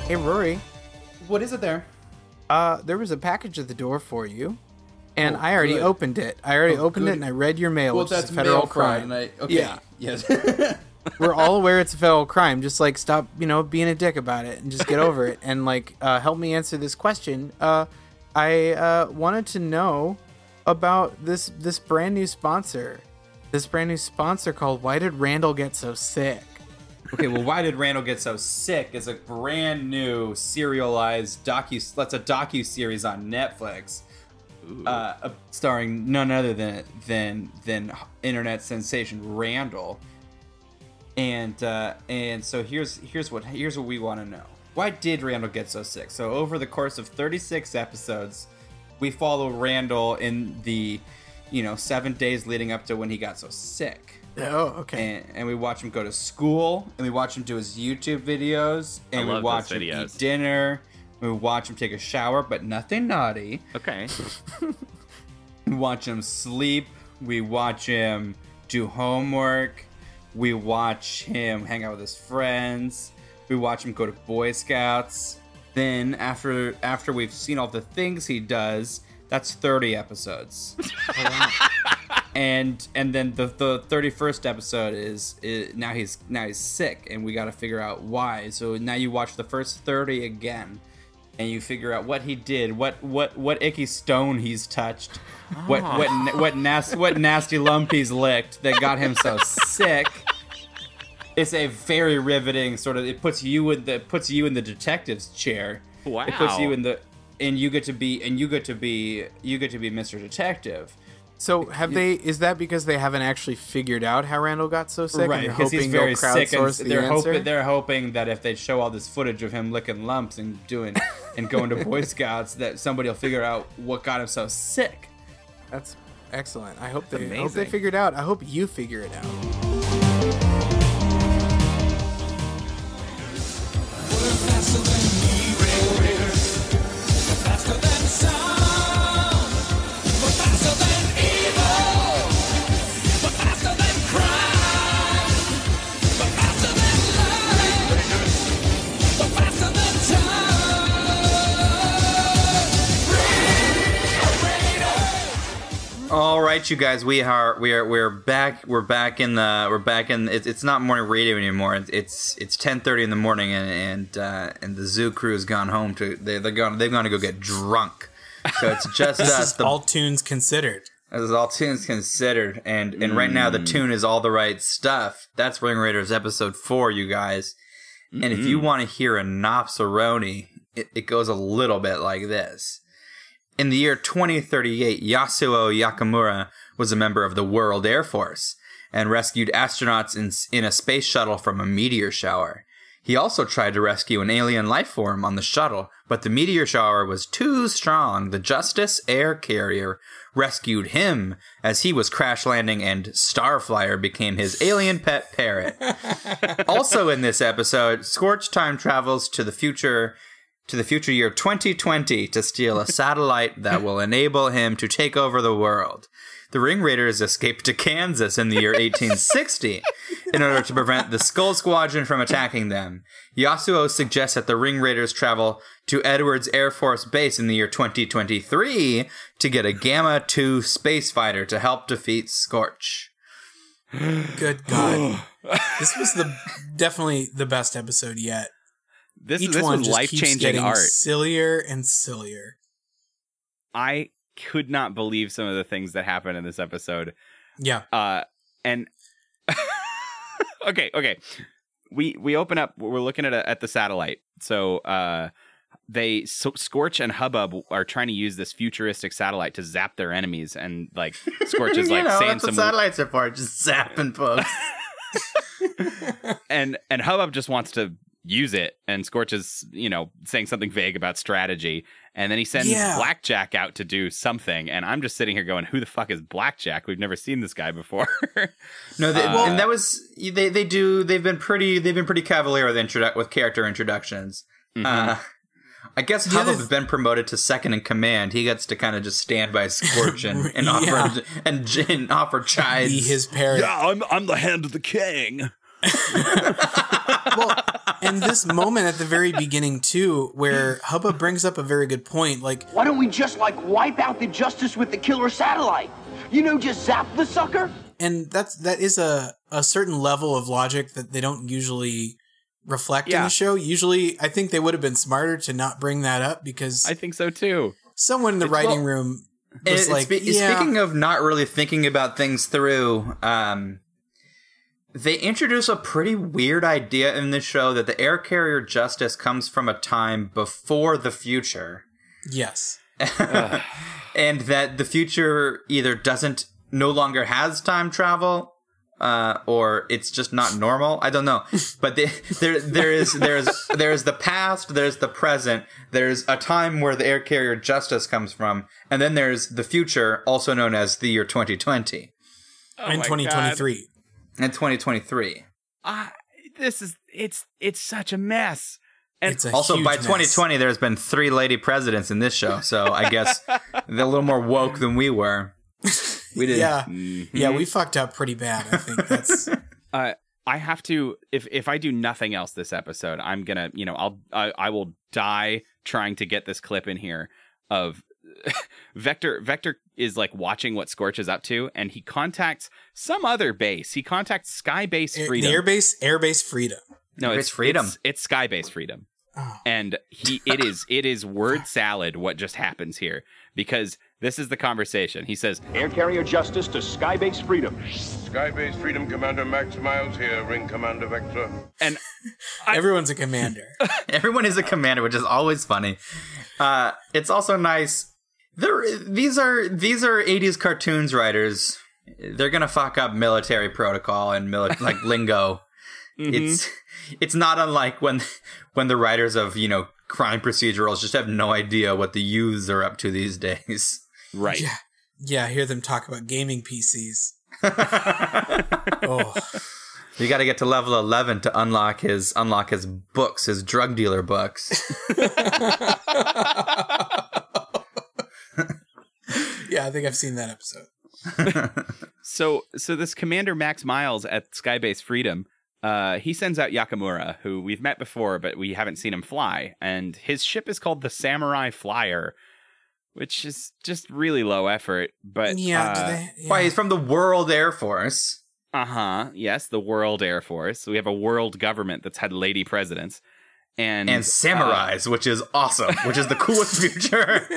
Hey, Rory. What is it there? There was a package at the door for you, and I already opened it. And I read your mail, which is a federal crime. Yeah. Yes. We're all aware it's a federal crime. Just, like, stop, being a dick about it and just get over it. And, like, help me answer this question. I wanted to know about this brand new sponsor. This brand new sponsor called Why Did Randall Get So Sick? Okay, well, Why Did Randall Get So Sick is a brand new serialized docu-series on Netflix. Starring none other than internet sensation Randall. And so here's what we want to know. Why did Randall get so sick? So over the course of 36 episodes, we follow Randall in the 7 days leading up to when he got so sick. Oh, okay. And we watch him go to school, and we watch him do his YouTube videos, and we watch him eat dinner, and we watch him take a shower, but nothing naughty. Okay. We watch him sleep. We watch him do homework. We watch him hang out with his friends. We watch him go to Boy Scouts. Then after we've seen all the things he does, that's 30 episodes. And then the 31st episode is now he's sick, and we got to figure out why. So now you watch the first 30 again, and you figure out what he did, what icky stone he's touched, what nasty lump he's licked that got him so sick. It's a very riveting sort of. It puts you in the detective's chair. Wow. It puts you in the and you get to be Mr. Detective. So is that because they haven't actually figured out how Randall got so sick? Right, because he's very sick, and they're hoping that if they show all this footage of him licking lumps and doing and going to Boy Scouts, that somebody will figure out what got him so sick. That's excellent. I hope they figure it out. I hope you figure it out. All right, you guys, we're back in. It's not morning radio anymore. It's 10:30 in the morning, and the zoo crew has gone home to. They've gone to go get drunk. So it's just this us. All tunes considered. This is all tunes considered, and right now the tune is All the Right Stuff. That's Ring Raiders episode 4, you guys. Mm-hmm. And if you want to hear a Nopsaroni, it goes a little bit like this. In the year 2038, Yasuo Yakamura was a member of the World Air Force and rescued astronauts in a space shuttle from a meteor shower. He also tried to rescue an alien life form on the shuttle, but the meteor shower was too strong. The Justice Air Carrier rescued him as he was crash landing, and Starflyer became his alien pet parrot. Also in this episode, Scorch time travels to the future year 2020 to steal a satellite that will enable him to take over the world. The Ring Raiders escaped to Kansas in the year 1860 in order to prevent the Skull Squadron from attacking them. Yasuo suggests that the Ring Raiders travel to Edwards Air Force Base in the year 2023 to get a Gamma-2 space fighter to help defeat Scorch. Good God. This was definitely the best episode yet. This one was life-changing art. Sillier and sillier. I could not believe some of the things that happened in this episode. Yeah. And okay. We open up. We're looking at the satellite. So Scorch and Hubbub are trying to use this futuristic satellite to zap their enemies, and like Scorch is like saying that's some what satellites are for, just zapping folks. and Hubbub just wants to use it, and Scorch is saying something vague about strategy, and then he sends Blackjack out to do something, and I'm just sitting here going, who the fuck is Blackjack? We've never seen this guy before. And that was they've been pretty cavalier with character introductions. Mm-hmm. I guess Hubbub has been promoted to second in command. He gets to kind of just stand by Scorch and offer and offer chides. Be his parent. Yeah, I'm the hand of the king. Well, and this moment at the very beginning too, where Hubbub brings up a very good point, like, why don't we just wipe out the Justice with the killer satellite? Just zap the sucker. And that is a certain level of logic that they don't usually reflect in the show. Usually, I think they would have been smarter to not bring that up because I think so too. Someone in the writing room was speaking of not really thinking about things through. They introduce a pretty weird idea in this show that the air carrier Justice comes from a time before the future. Yes. And that the future either no longer has time travel, or it's just not normal. I don't know. But there is the past, there's the present, there's a time where the air carrier Justice comes from, and then there's the future, also known as the year 2020. Oh, and 2023. God. And 2023. It's such a mess. And it's also by 2020, there's been 3 lady presidents in this show. So I guess they're a little more woke than we were. We did. Yeah. Mm-hmm. Yeah. We fucked up pretty bad. I think that's, I have to, if I do nothing else this episode, I'm going to, I will die trying to get this clip in here of Vector is watching what Scorch is up to, and he contacts some other base. He contacts Sky Base Freedom. Airbase Freedom. No, it's Freedom. It's Sky Base Freedom. Oh. And it is word salad what just happens here, because this is the conversation. He says, "Air Carrier Justice to Sky Base Freedom. Sky Base Freedom Commander Max Miles here, Ring Commander Vector." And everyone's a commander. Everyone is a commander, which is always funny. It's also nice. These are 80s cartoons writers. They're gonna fuck up military protocol and lingo. Mm-hmm. It's not unlike when the writers of crime procedurals just have no idea what the youths are up to these days. Right. Yeah. I hear them talk about gaming PCs. Oh. You got to get to level 11 to unlock his books, his drug dealer books. Yeah, I think I've seen that episode. So this Commander Max Miles at Sky Base Freedom, he sends out Yakamura, who we've met before, but we haven't seen him fly. And his ship is called the Samurai Flyer, which is just really low effort. But why, he's from the World Air Force. Yes, the World Air Force. So we have a world government that's had lady presidents. And samurais, which is awesome, which is the coolest future.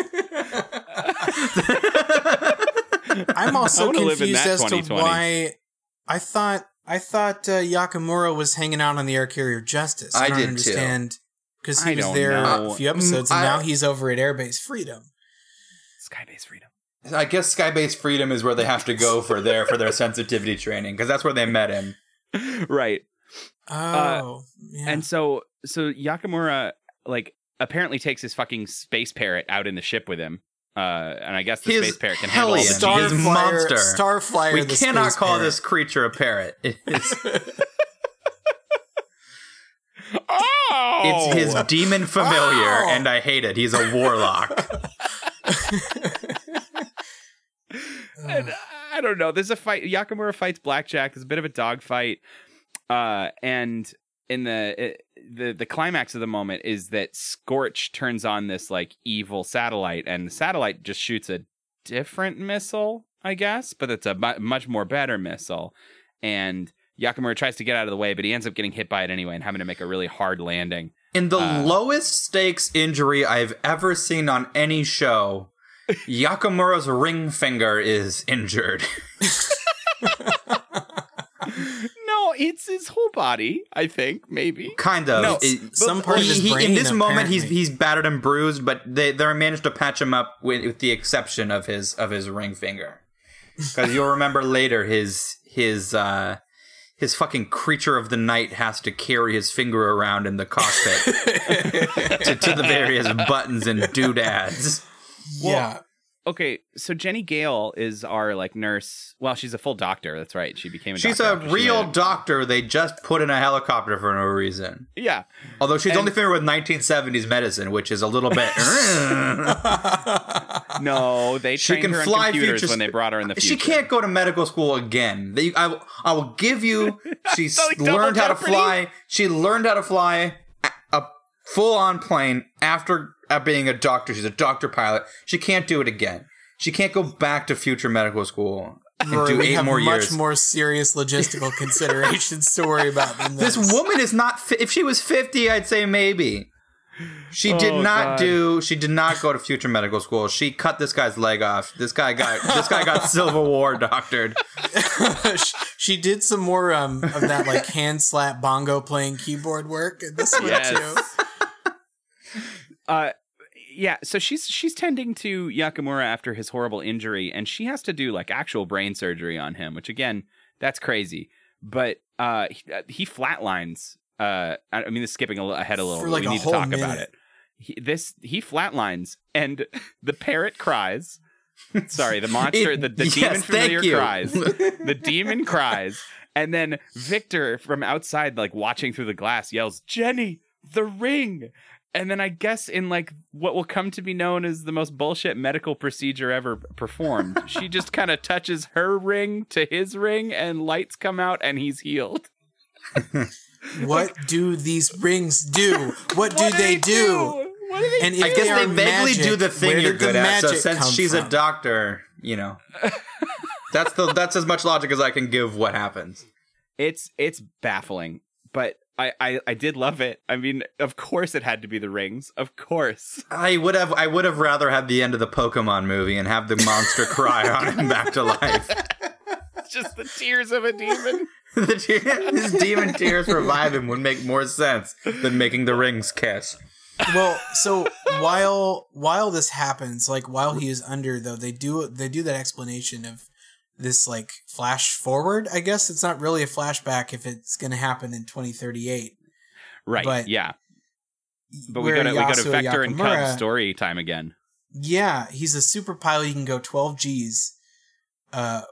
I'm also confused as to why I thought Yakamura was hanging out on the air carrier Justice. I didn't understand because he was there a few episodes, and now he's over at Airbase Freedom. Sky Base Freedom. I guess Sky Base Freedom is where they have to go for their sensitivity training, because that's where they met him. Right. Oh. Yeah. And so Yakamura apparently takes his fucking space parrot out in the ship with him. And I guess the space parrot can handle his monster. Starflyer. We cannot call this creature a parrot. It's his demon familiar, and I hate it. He's a warlock. And I don't know. There's a fight. Yakamura fights Blackjack. There's a bit of a dogfight. And in the climax of the moment is that Scorch turns on this evil satellite, and the satellite just shoots a different missile, I guess, but it's a much more better missile. And Yakamura tries to get out of the way, but he ends up getting hit by it anyway and having to make a really hard landing. In the lowest stakes injury I've ever seen on any show, Yakamura's ring finger is injured. No, it's his whole body, I think, maybe. Kind of. No, some part of his brain. In this moment, he's battered and bruised, but they managed to patch him up with the exception of his ring finger. Because you'll remember later, his fucking creature of the night has to carry his finger around in the cockpit to the various buttons and doodads. Yeah. Well, Okay, so Jenny Gale is our, like, nurse. Well, she's a full doctor. That's right. She became a doctor. She's a real doctor they just put in a helicopter for no reason. Yeah. Although she's only familiar with 1970s medicine, which is a little bit... No, they trained her on computers when they brought her in the future. She can't go to medical school again. I will give you... She learned how to fly. She learned how to fly a full-on plane after... being a doctor. She's a doctor pilot. She can't do it again. She can't go back to future medical school and do 8 more years. Much more serious logistical considerations to worry about than this. This woman is not... if she was 50, I'd say maybe. She She did not go to future medical school. She cut this guy's leg off. This guy got Civil War doctored. She did some more of that, like, hand slap bongo playing keyboard work in this one too. Yeah, so she's tending to Yakamura after his horrible injury, and she has to do, like, actual brain surgery on him, which, again, that's crazy. But he flatlines. I mean, this is skipping ahead a little. For, like, we need to talk about it. He flatlines, and the parrot cries. Sorry, the monster, the demon familiar cries. The demon cries, and then Victor from outside, like, watching through the glass, yells, "Jenny, the ring!" And then I guess in, like, what will come to be known as the most bullshit medical procedure ever performed, she just kind of touches her ring to his ring and lights come out and he's healed. What do these rings do? What do they do? What do they do? I guess they vaguely do the thing you're good at. So since she's a doctor, you know, that's as much logic as I can give what happens. It's baffling, but... I did love it. I mean, of course it had to be the rings. Of course. I would have rather had the end of the Pokemon movie and have the monster cry on him back to life. Just the tears of a demon. His demon tears revive him would make more sense than making the rings kiss. Well, so while this happens, like, while he is under, though, they do that explanation of this, like, flash forward. I guess it's not really a flashback if it's going to happen in 2038, right? But yeah, but we go to Vector Yakamura, and Cub's story time again. Yeah, he's a super pilot. He can go 12 Gs,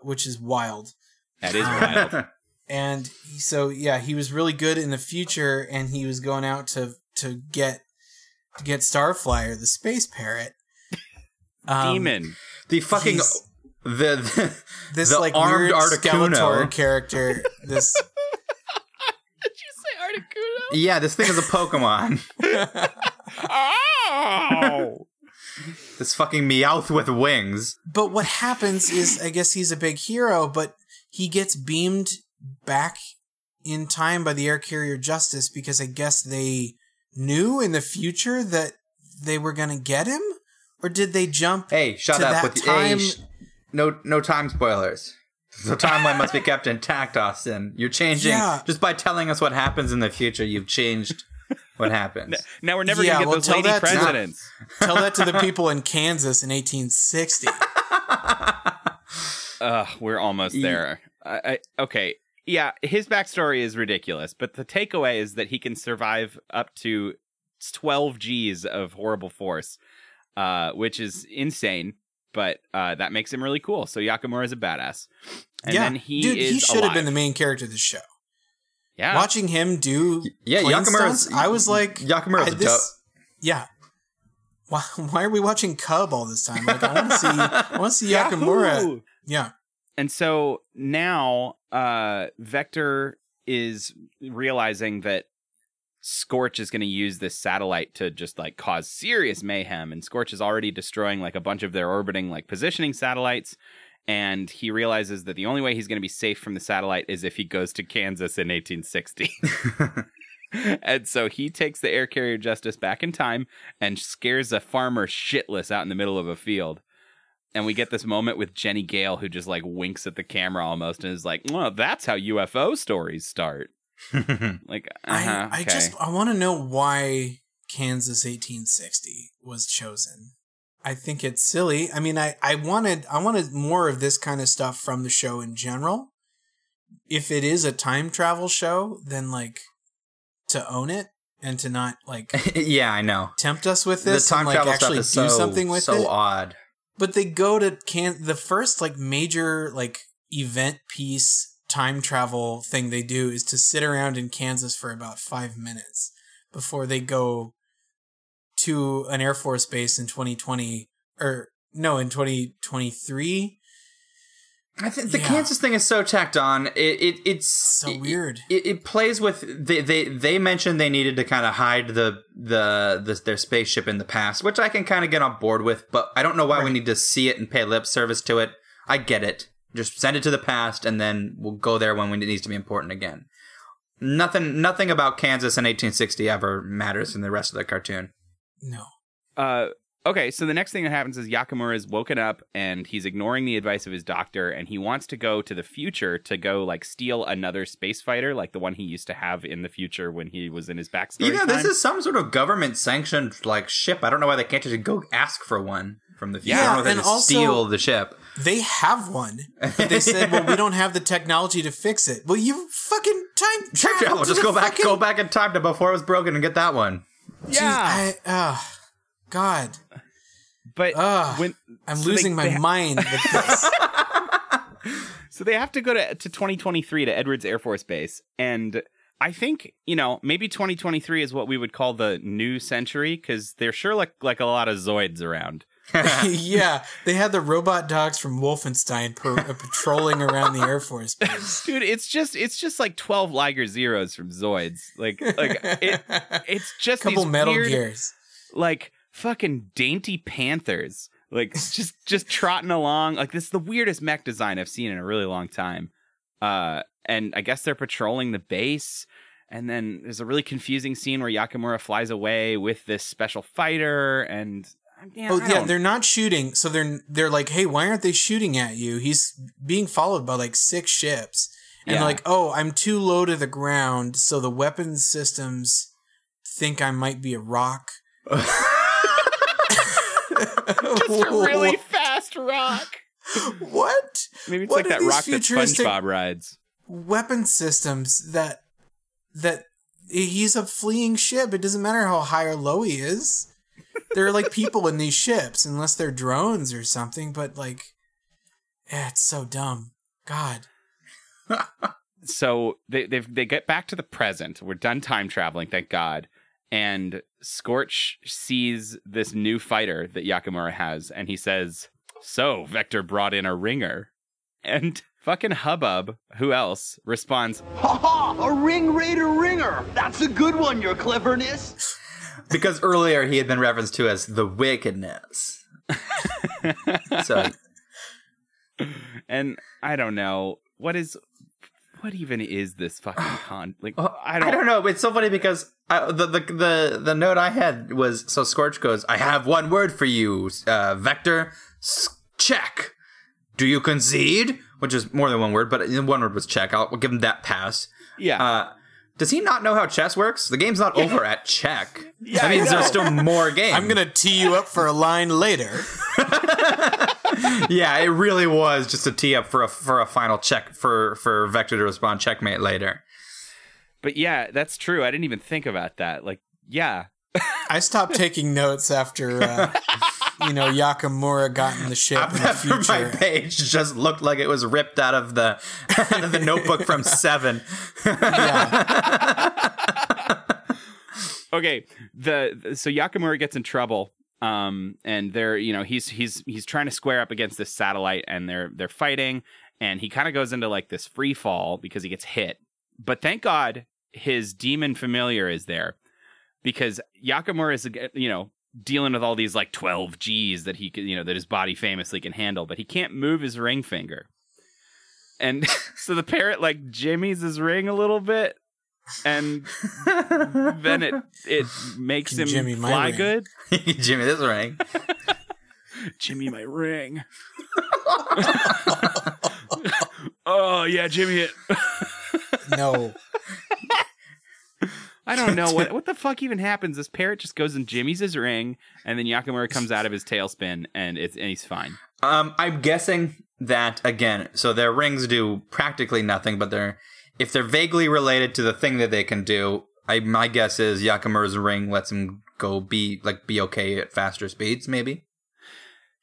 which is wild. That is wild. And so yeah, he was really good in the future, and he was going out to get Starflyer, the space parrot, demon, the fucking. This like armed Articuno character. This. Did you say Articuno? Yeah, this thing is a Pokemon. Oh! This fucking Meowth with wings. But what happens is, I guess he's a big hero, but he gets beamed back in time by the air carrier Justice because I guess they knew in the future that they were gonna get him, or did they jump? Hey, shut up with the time. No time spoilers. The timeline must be kept intact, Austin. You're changing. Yeah. Just by telling us what happens in the future, you've changed what happens. Now we're never going to get those lady presidents. Tell that to the people in Kansas in 1860. We're almost there. Okay. Yeah, his backstory is ridiculous, but the takeaway is that he can survive up to 12 Gs of horrible force, which is insane. But that makes him really cool. So Yakamura is a badass. And then he should alive. Have been the main character of the show. Yeah. Watching him do Yakamura's stunts, I was like... Yakamura's a dope. Yeah. Why are we watching Cub all this time? Like, I want to see Yakamura. Yeah. And so now Vector is realizing that Scorch is going to use this satellite to just, like, cause serious mayhem, and Scorch is already destroying, like, a bunch of their orbiting, like, positioning satellites, and he realizes that the only way he's going to be safe from the satellite is if he goes to Kansas in 1860. And so he takes the air carrier Justice back in time and scares a farmer shitless out in the middle of a field. And we get this moment with Jenny Gale, who just, like, winks at the camera almost and is like, well, that's how UFO stories start. Like, I want to know why Kansas 1860 was chosen. I think it's silly. I mean, I wanted more of this kind of stuff from the show in general. If it is a time travel show, then, like, to own it and to not, like, yeah, I know, tempt us with this. The time travel stuff is so odd. But they go to the first major event piece time travel thing they do is to sit around in Kansas for about 5 minutes before they go to an Air Force base in 2023. I think the Kansas thing is so tacked on. It's so weird. It plays with they mentioned they needed to kind of hide their spaceship in the past, which I can kind of get on board with, but I don't know why we need to see it and pay lip service to it. I get it. Just send it to the past, and then we'll go there when it needs to be important again. Nothing about Kansas in 1860 ever matters in the rest of the cartoon. No. Okay, so the next thing that happens is Yakamura is woken up, and he's ignoring the advice of his doctor, and he wants to go to the future to go, steal another space fighter, like the one he used to have in the future when he was in his backstory time. This is some sort of government-sanctioned, ship. I don't know why they can't just go ask for one from the future. Yeah, I don't know if they also steal the ship. They have one. But they said, well, we don't have the technology to fix it. Well, you fucking time travel. Just go back in time to before it was broken and get that one. Yeah. God. But I'm losing my mind with this. So they have to go to 2023 to Edwards Air Force Base. And I think, maybe 2023 is what we would call the new century, because they're sure like a lot of Zoids around. Yeah, they had the robot dogs from Wolfenstein patrolling around the Air Force Base. Dude, it's just 12 Liger Zeros from Zoids. It's just a couple these Metal weird, Gears. Fucking dainty Panthers, just trotting along. This is the weirdest mech design I've seen in a really long time. And I guess they're patrolling the base. And then there's a really confusing scene where Yakamura flies away with this special fighter. And they're not shooting. So they're like, hey, why aren't they shooting at you? He's being followed by 6 ships. And I'm too low to the ground, so the weapons systems think I might be a rock. Just a really fast rock. What? Maybe it's what that rock that SpongeBob rides. Weapon systems that he's a fleeing ship. It doesn't matter how high or low he is. There are people in these ships, unless they're drones or something. But it's so dumb. God. So they get back to the present. We're done time traveling, thank God. And Scorch sees this new fighter that Yakamura has, and he says, so, Vector brought in a ringer. And fucking Hubbub, who else, responds, ha-ha, a Ring Raider ringer! That's a good one, your cleverness! Because earlier he had been referenced to as the wickedness. So. And I don't know, what even is this fucking con? I don't know. It's so funny because the note I had was, so Scorch goes, I have one word for you, Vector. Check. Do you concede? Which is more than one word, but one word was check. I'll give him that pass. Yeah. Does he not know how chess works? The game's not over at check. Yeah, that means there's still more game. I'm going to tee you up for a line later. Yeah, it really was just a tee up for a final check for Vector to respond checkmate later. But yeah, that's true. I didn't even think about that. Yeah. I stopped taking notes after Yakamura got in the ship in the future. My page just looked like it was ripped out of the notebook from 7. Yeah. Okay. So Yakamura gets in trouble. And they're, he's trying to square up against this satellite, and they're fighting, and he kind of goes into this free fall because he gets hit. But thank God his demon familiar is there, because Yakamura is, dealing with all these 12 Gs that he can, that his body famously can handle, but he can't move his ring finger. And so the parrot jimmies his ring a little bit, and then it makes him Jimmy fly good. Jimmy this ring. Jimmy my ring. Oh yeah, Jimmy it. No. I don't know what the fuck even happens. This parrot just goes and jimmies his ring, and then Yakamura comes out of his tailspin, and he's fine. I'm guessing that again. So their rings do practically nothing, but if they're vaguely related to the thing that they can do. My guess is Yakamura's ring lets him go be okay at faster speeds, maybe.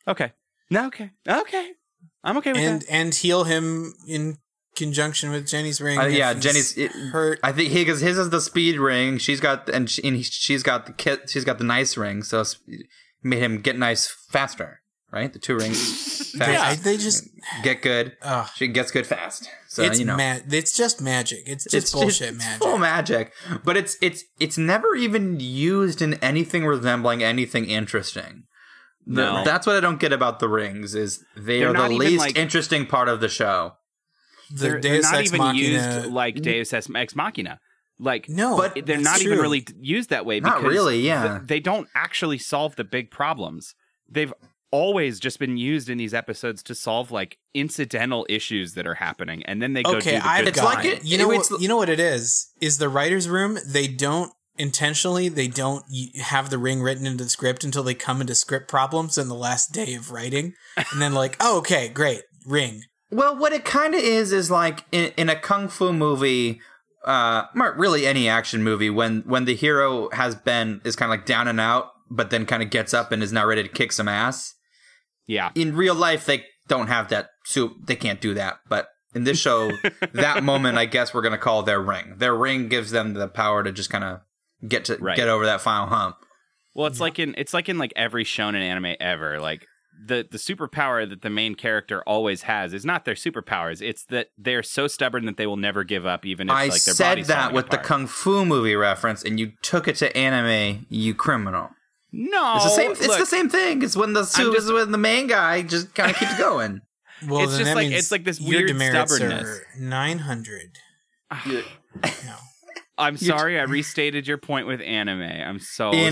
Okay. Okay. I'm okay with that. And heal him in conjunction with Jenny's ring. Jenny's hurt. I think because his is the speed ring. She's got the nice ring. So it's made him get nice faster. Right, the two rings. Fast. Yeah, they just get good. She gets good fast. So it's it's just magic. It's just bullshit magic. Full magic, but it's never even used in anything resembling anything interesting. No, that's what I don't get about the rings. Is they're the least interesting part of the show. They're not even used like Deus Ex Machina. Like, no, but they're not even really used that way. Not really. Yeah, they don't actually solve the big problems. They've always just been used in these episodes to solve like incidental issues that are happening, and then they go do the good guy. You know what it is? Is the writer's room? They don't intentionally. They don't have the ring written into the script until they come into script problems in the last day of writing, and then like, oh, okay, great, ring. Well, what it kind of is like in a kung fu movie, really any action movie, when the hero is kind of like down and out, but then kind of gets up and is now ready to kick some ass. Yeah. In real life, they don't have that soup. They can't do that. But in this show, that moment, I guess we're going to call their ring. Their ring gives them the power to just kind of get over that final hump. Well, it's like in every shonen anime ever. Like the superpower that the main character always has is not their superpowers. It's that they're so stubborn that they will never give up, even if like their body's falling apart. I said that with the Kung Fu movie reference, and you took it to anime, you criminal. No, it's the same thing. It's when the main guy just kind of keeps going. Well, it's just like it's like this weird stubbornness. 900. No, I'm sorry, I restated your point with anime. I'm so sorry.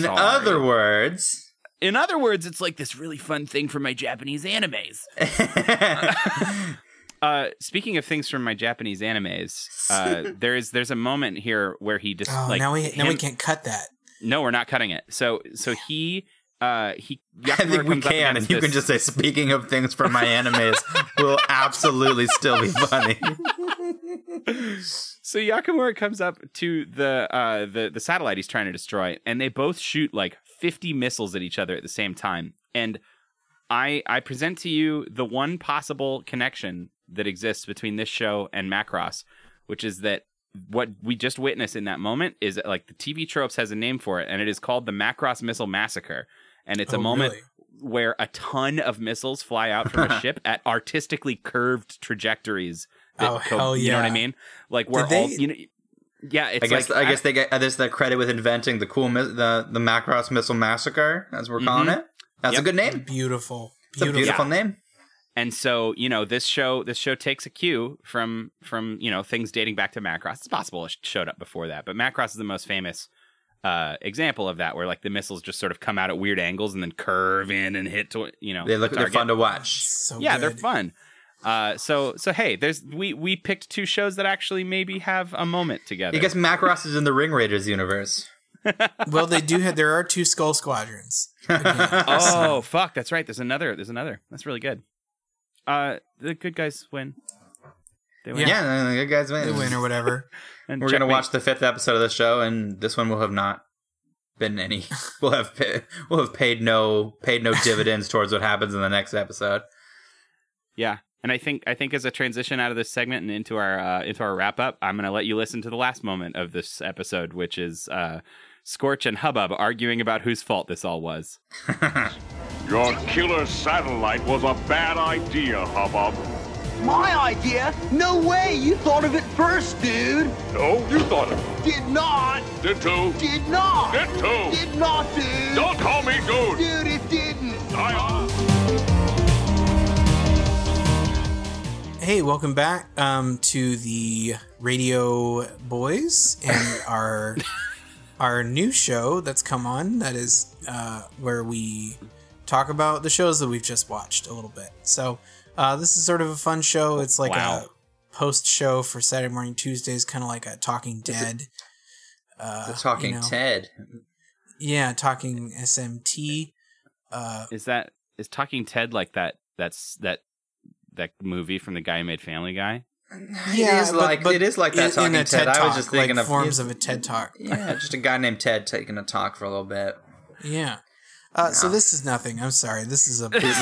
In other words, it's like this really fun thing from my Japanese animes. Speaking of things from my Japanese animes, there's a moment here where he just now we can't cut that. No, we're not cutting it. So he. Yakamura, I think we can, and you can just say, "Speaking of things from my animes," will absolutely still be funny. So Yakamura comes up to the satellite he's trying to destroy, and they both shoot like 50 missiles at each other at the same time. And I present to you the one possible connection that exists between this show and Macross, which is that what we just witnessed in that moment is like the TV Tropes has a name for it, and it is called the Macross Missile Massacre. And it's a moment where a ton of missiles fly out from a ship at artistically curved trajectories. You know what I mean? Like we're all, it's I guess they get this the credit with inventing the cool the Macross Missile Massacre, as we're calling it. That's a good name. Beautiful. It's a beautiful name. And so, this show takes a cue from things dating back to Macross. It's possible it showed up before that, but Macross is the most famous example of that, where like the missiles just sort of come out at weird angles and then curve in and hit to they're fun to watch. So yeah, they're fun. So hey, we picked two shows that actually maybe have a moment together. I guess Macross is in the Ring Raiders universe. Well, there are two Skull Squadrons. Oh fuck, that's right. There's another. That's really good. The good guys win. They win. Yeah, the good guys win. They win or whatever. And we're gonna watch the 5th episode of the show, and this one will have not been any. We'll have paid no dividends towards what happens in the next episode. Yeah, and I think as a transition out of this segment and into our wrap up, I'm gonna let you listen to the last moment of this episode, which is Scorch and Hubbub arguing about whose fault this all was. Your killer satellite was a bad idea, Hubbub. My idea? No way! You thought of it first, dude! No, you thought of it. Did not! Did too! Did not! Did too! Did not, dude! Don't call me dude! Dude, it didn't! Hey, welcome back to the Radio Boys and our new show that's come on. That is where we talk about the shows that we've just watched a little bit. So this is sort of a fun show. It's like a post show for Saturday Morning Tuesdays, kind of like a Talking Dead. The Talking Ted. Yeah, Talking SMT. Is Talking Ted like that? That's that movie from the guy who made Family Guy. Yeah, it is like that Talking Ted. I was just thinking of forms of a TED Talk. Yeah, just a guy named Ted taking a talk for a little bit. Yeah. No. So this is nothing. I'm sorry. This is a This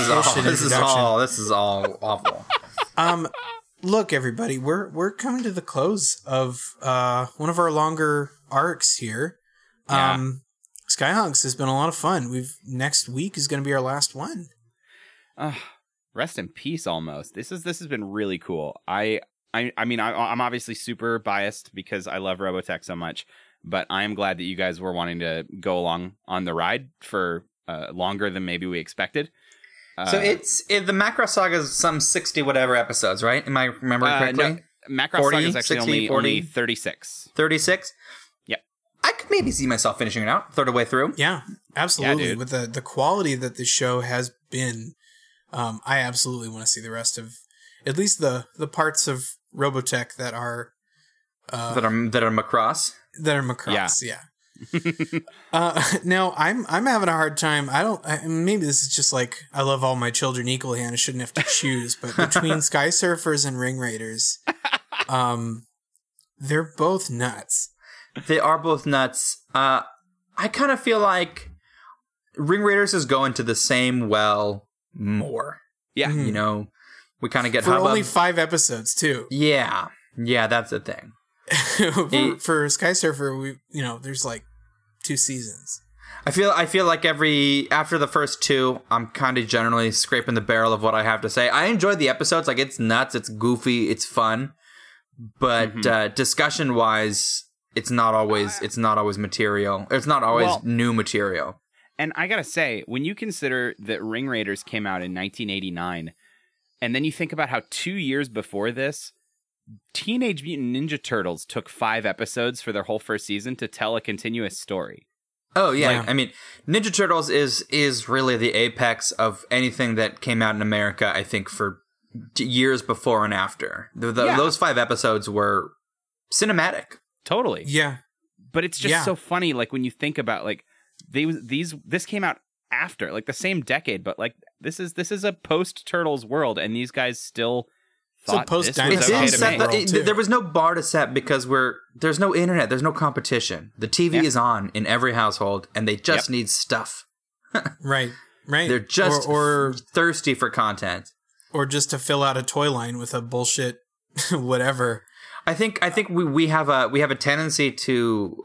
is all awful. Look, everybody, we're coming to the close of one of our longer arcs here. Yeah. Skyhunks has been a lot of fun. Next week is going to be our last one. Rest in peace. Almost. This has been really cool. I mean, I'm obviously super biased because I love Robotech so much, but I am glad that you guys were wanting to go along on the ride for longer than maybe we expected. So the Macross Saga is some 60 whatever episodes, right? Am I remembering correctly? No, Macross Saga is actually 60, only 36. 36? Yep. I could maybe see myself finishing it out third of the way through. Yeah, absolutely. Yeah, with the quality that the show has been, I absolutely want to see the rest of at least the parts of Robotech that are that are Macross. That are Macross, yeah. Now I'm having a hard time. Maybe this is just like I love all my children equally and I shouldn't have to choose, but between Sky Surfers and Ring Raiders, they're both nuts. They are both nuts. I kind of feel like Ring Raiders is going to the same well more. Yeah, you know, we kind of get Hubbub. Only 5 episodes too. Yeah, that's the thing. for Sky Surfer, there's like 2 seasons. I feel like after the first 2, I'm kind of generally scraping the barrel of what I have to say. I enjoyed the episodes, like it's nuts, it's goofy, it's fun, but discussion wise, it's not always material. It's not always new material. And I gotta say, when you consider that Ring Raiders came out in 1989, and then you think about how 2 years before this, Teenage Mutant Ninja Turtles took 5 episodes for their whole first season to tell a continuous story. Oh, yeah. Like, I mean, Ninja Turtles is really the apex of anything that came out in America, I think, for years before and after. Those 5 episodes were cinematic. Totally. Yeah. But it's just so funny, like, when you think about, like, this came out after, like, the same decade, but, like, this is a post-Turtles world, and these guys still... So there was no bar to set because there's no internet, there's no competition. The TV is on in every household, and they just need stuff. right. They're just or thirsty for content, or just to fill out a toy line with a bullshit whatever. I think we have a tendency to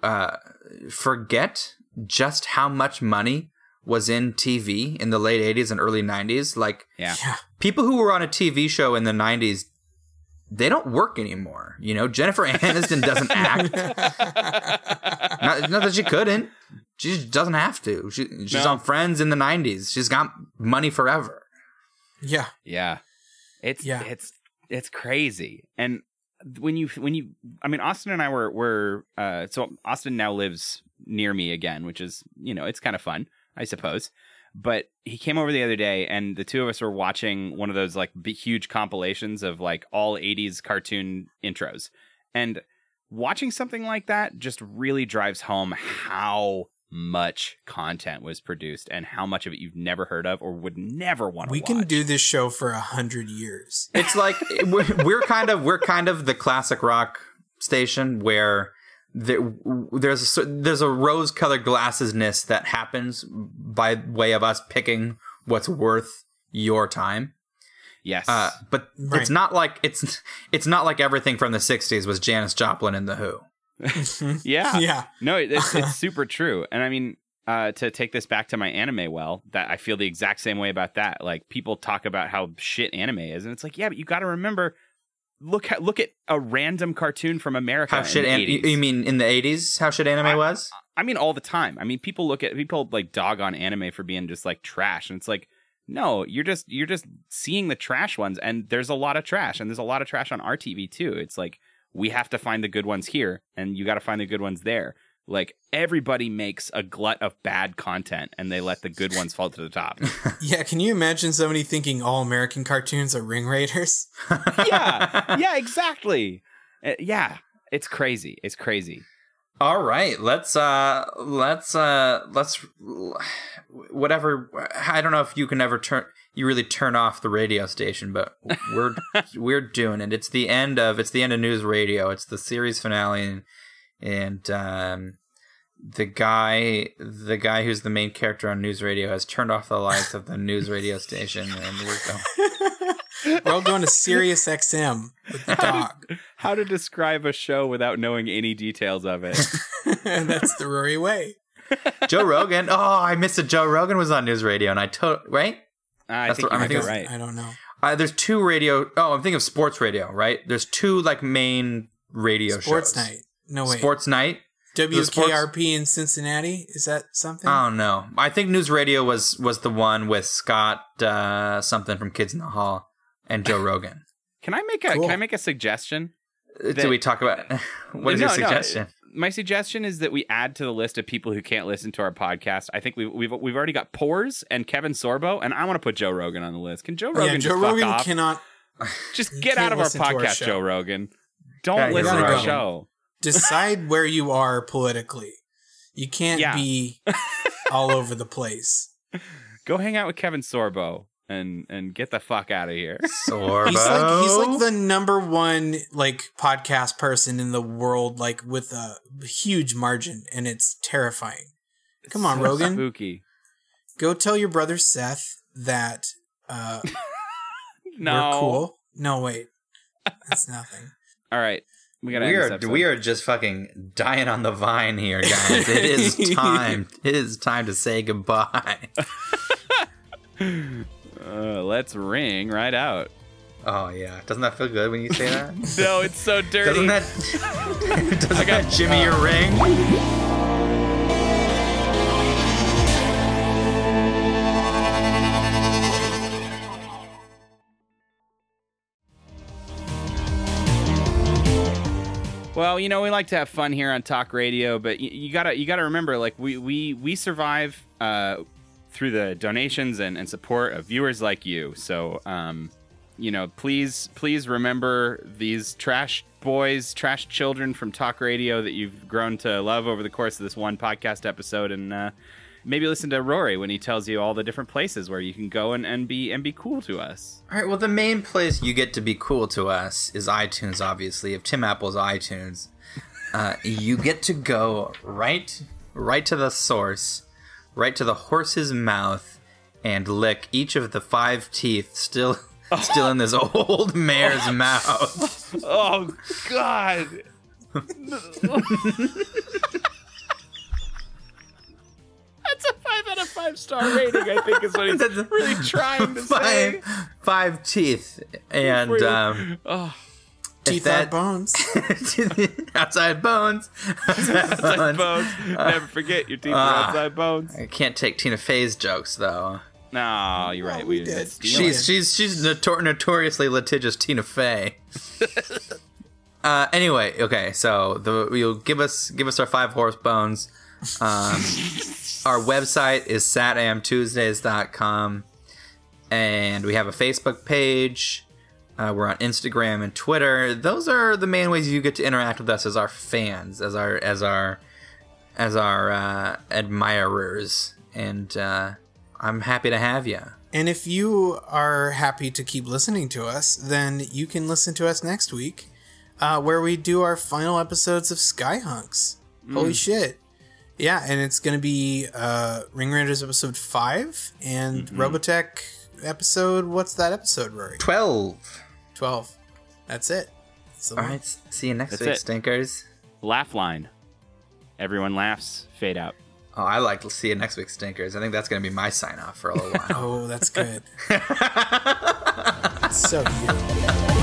forget just how much money was in TV in the late 80s and early 90s. Like, people who were on a TV show in the 90s, they don't work anymore. You know, Jennifer Aniston doesn't act. Not that she couldn't. She just doesn't have to. She's on Friends in the 90s. She's got money forever. Yeah. Yeah. It's crazy. And when you, I mean, Austin and I were so Austin now lives near me again, which is, it's kind of fun, I suppose. But he came over the other day, and the two of us were watching one of those like huge compilations of like all 80s cartoon intros. And watching something like that just really drives home how much content was produced and how much of it you've never heard of or would never want to watch. We can do this show for 100 years. It's like we're kind of the classic rock station where there's a rose-colored glassesness that happens by way of us picking what's worth your time. Yes, but right. it's not like everything from the '60s was Janis Joplin and the Who. yeah, no, it's super true. And I mean, to take this back to my anime, that I feel the exact same way about that. Like, people talk about how shit anime is, and it's like, yeah, but you got to remember. Look at a random cartoon from America. How shit anime? You mean in the 80s? How shit anime was? I mean, all the time. I mean, people like dog on anime for being just like trash, and it's like, no, you're just seeing the trash ones, and there's a lot of trash, and there's a lot of trash on RTV too. It's like, we have to find the good ones here, and you got to find the good ones there. Like, everybody makes a glut of bad content, and they let the good ones fall to the top. Yeah, can you imagine somebody thinking all American cartoons are Ring Raiders? yeah, exactly. It's crazy. It's crazy. All right, let's whatever. I don't know if you can ever turn off the radio station, but we're doing it. It's the end of News Radio. It's the series finale. And the guy who's the main character on News Radio has turned off the lights of the news radio station, and we're all going to Sirius XM with the dog. How to describe a show without knowing any details of it. That's the Rory way. Joe Rogan. Oh, I missed it. Joe Rogan was on News Radio, and right? I think you're right. I don't know. There's two radio. Oh, I'm thinking of Sports Radio, right? There's two like main radio shows. Sports Night. No way. Sports Night. WKRP in Cincinnati? Is that something? I don't know. I think News Radio was the one with Scott something from Kids in the Hall and Joe Rogan. Can I make a suggestion? Do we talk about what is your suggestion? My suggestion is that we add to the list of people who can't listen to our podcast. I think we've already got Pores and Kevin Sorbo, and I want to put Joe Rogan on the list. Can Joe Rogan just fuck off? Just get out of our podcast, Joe Rogan. Don't listen to our show. Decide where you are politically. You can't be all over the place. Go hang out with Kevin Sorbo and get the fuck out of here. Sorbo. He's like the number one like podcast person in the world, like with a huge margin, and it's terrifying. Come on, so Rogan. Spooky. Go tell your brother Seth that no. We're cool. No, wait. That's nothing. All right. We are just fucking dying on the vine here, guys. It is time. It is time to say goodbye. Let's ring right out. Oh yeah, doesn't that feel good when you say that? No, it's so dirty. Doesn't that Jimmy your ring? Well, you know, we like to have fun here on Talk Radio, but you gotta remember, like we survive through the donations and support of viewers like you. So, you know, please remember these trash boys, trash children from Talk Radio that you've grown to love over the course of this one podcast episode, and maybe listen to Rory when he tells you all the different places where you can go and be cool to us. All right, well, the main place you get to be cool to us is iTunes, obviously. If Tim Apple's iTunes, you get to go right to the source, right to the horse's mouth, and lick each of the 5 teeth still in this old mare's mouth. Oh, God. That's a 5 out of 5 star rating, I think, is what he's really trying to say. 5 teeth and teeth outside bones. Outside bones. Outside bones. Never forget your teeth are outside bones. I can't take Tina Fey's jokes though. No, you're right. We did. She's notoriously litigious, Tina Fey. Anyway, okay. So you'll give us our 5 horse bones. Our website is satamtuesdays.com, and we have a Facebook page. We're on Instagram and Twitter. Those are the main ways you get to interact with us as our fans, as our admirers. And I'm happy to have you. And if you are happy to keep listening to us, then you can listen to us next week, where we do our final episodes of Sky Hunks. Holy shit. Yeah, and it's going to be Ring Raiders episode 5 and Robotech episode... What's that episode, Rory? 12. That's it. All right, see you next week, stinkers. Laugh line. Everyone laughs, fade out. Oh, I like to see you next week, stinkers. I think that's going to be my sign-off for a little while. Oh, that's good. So good.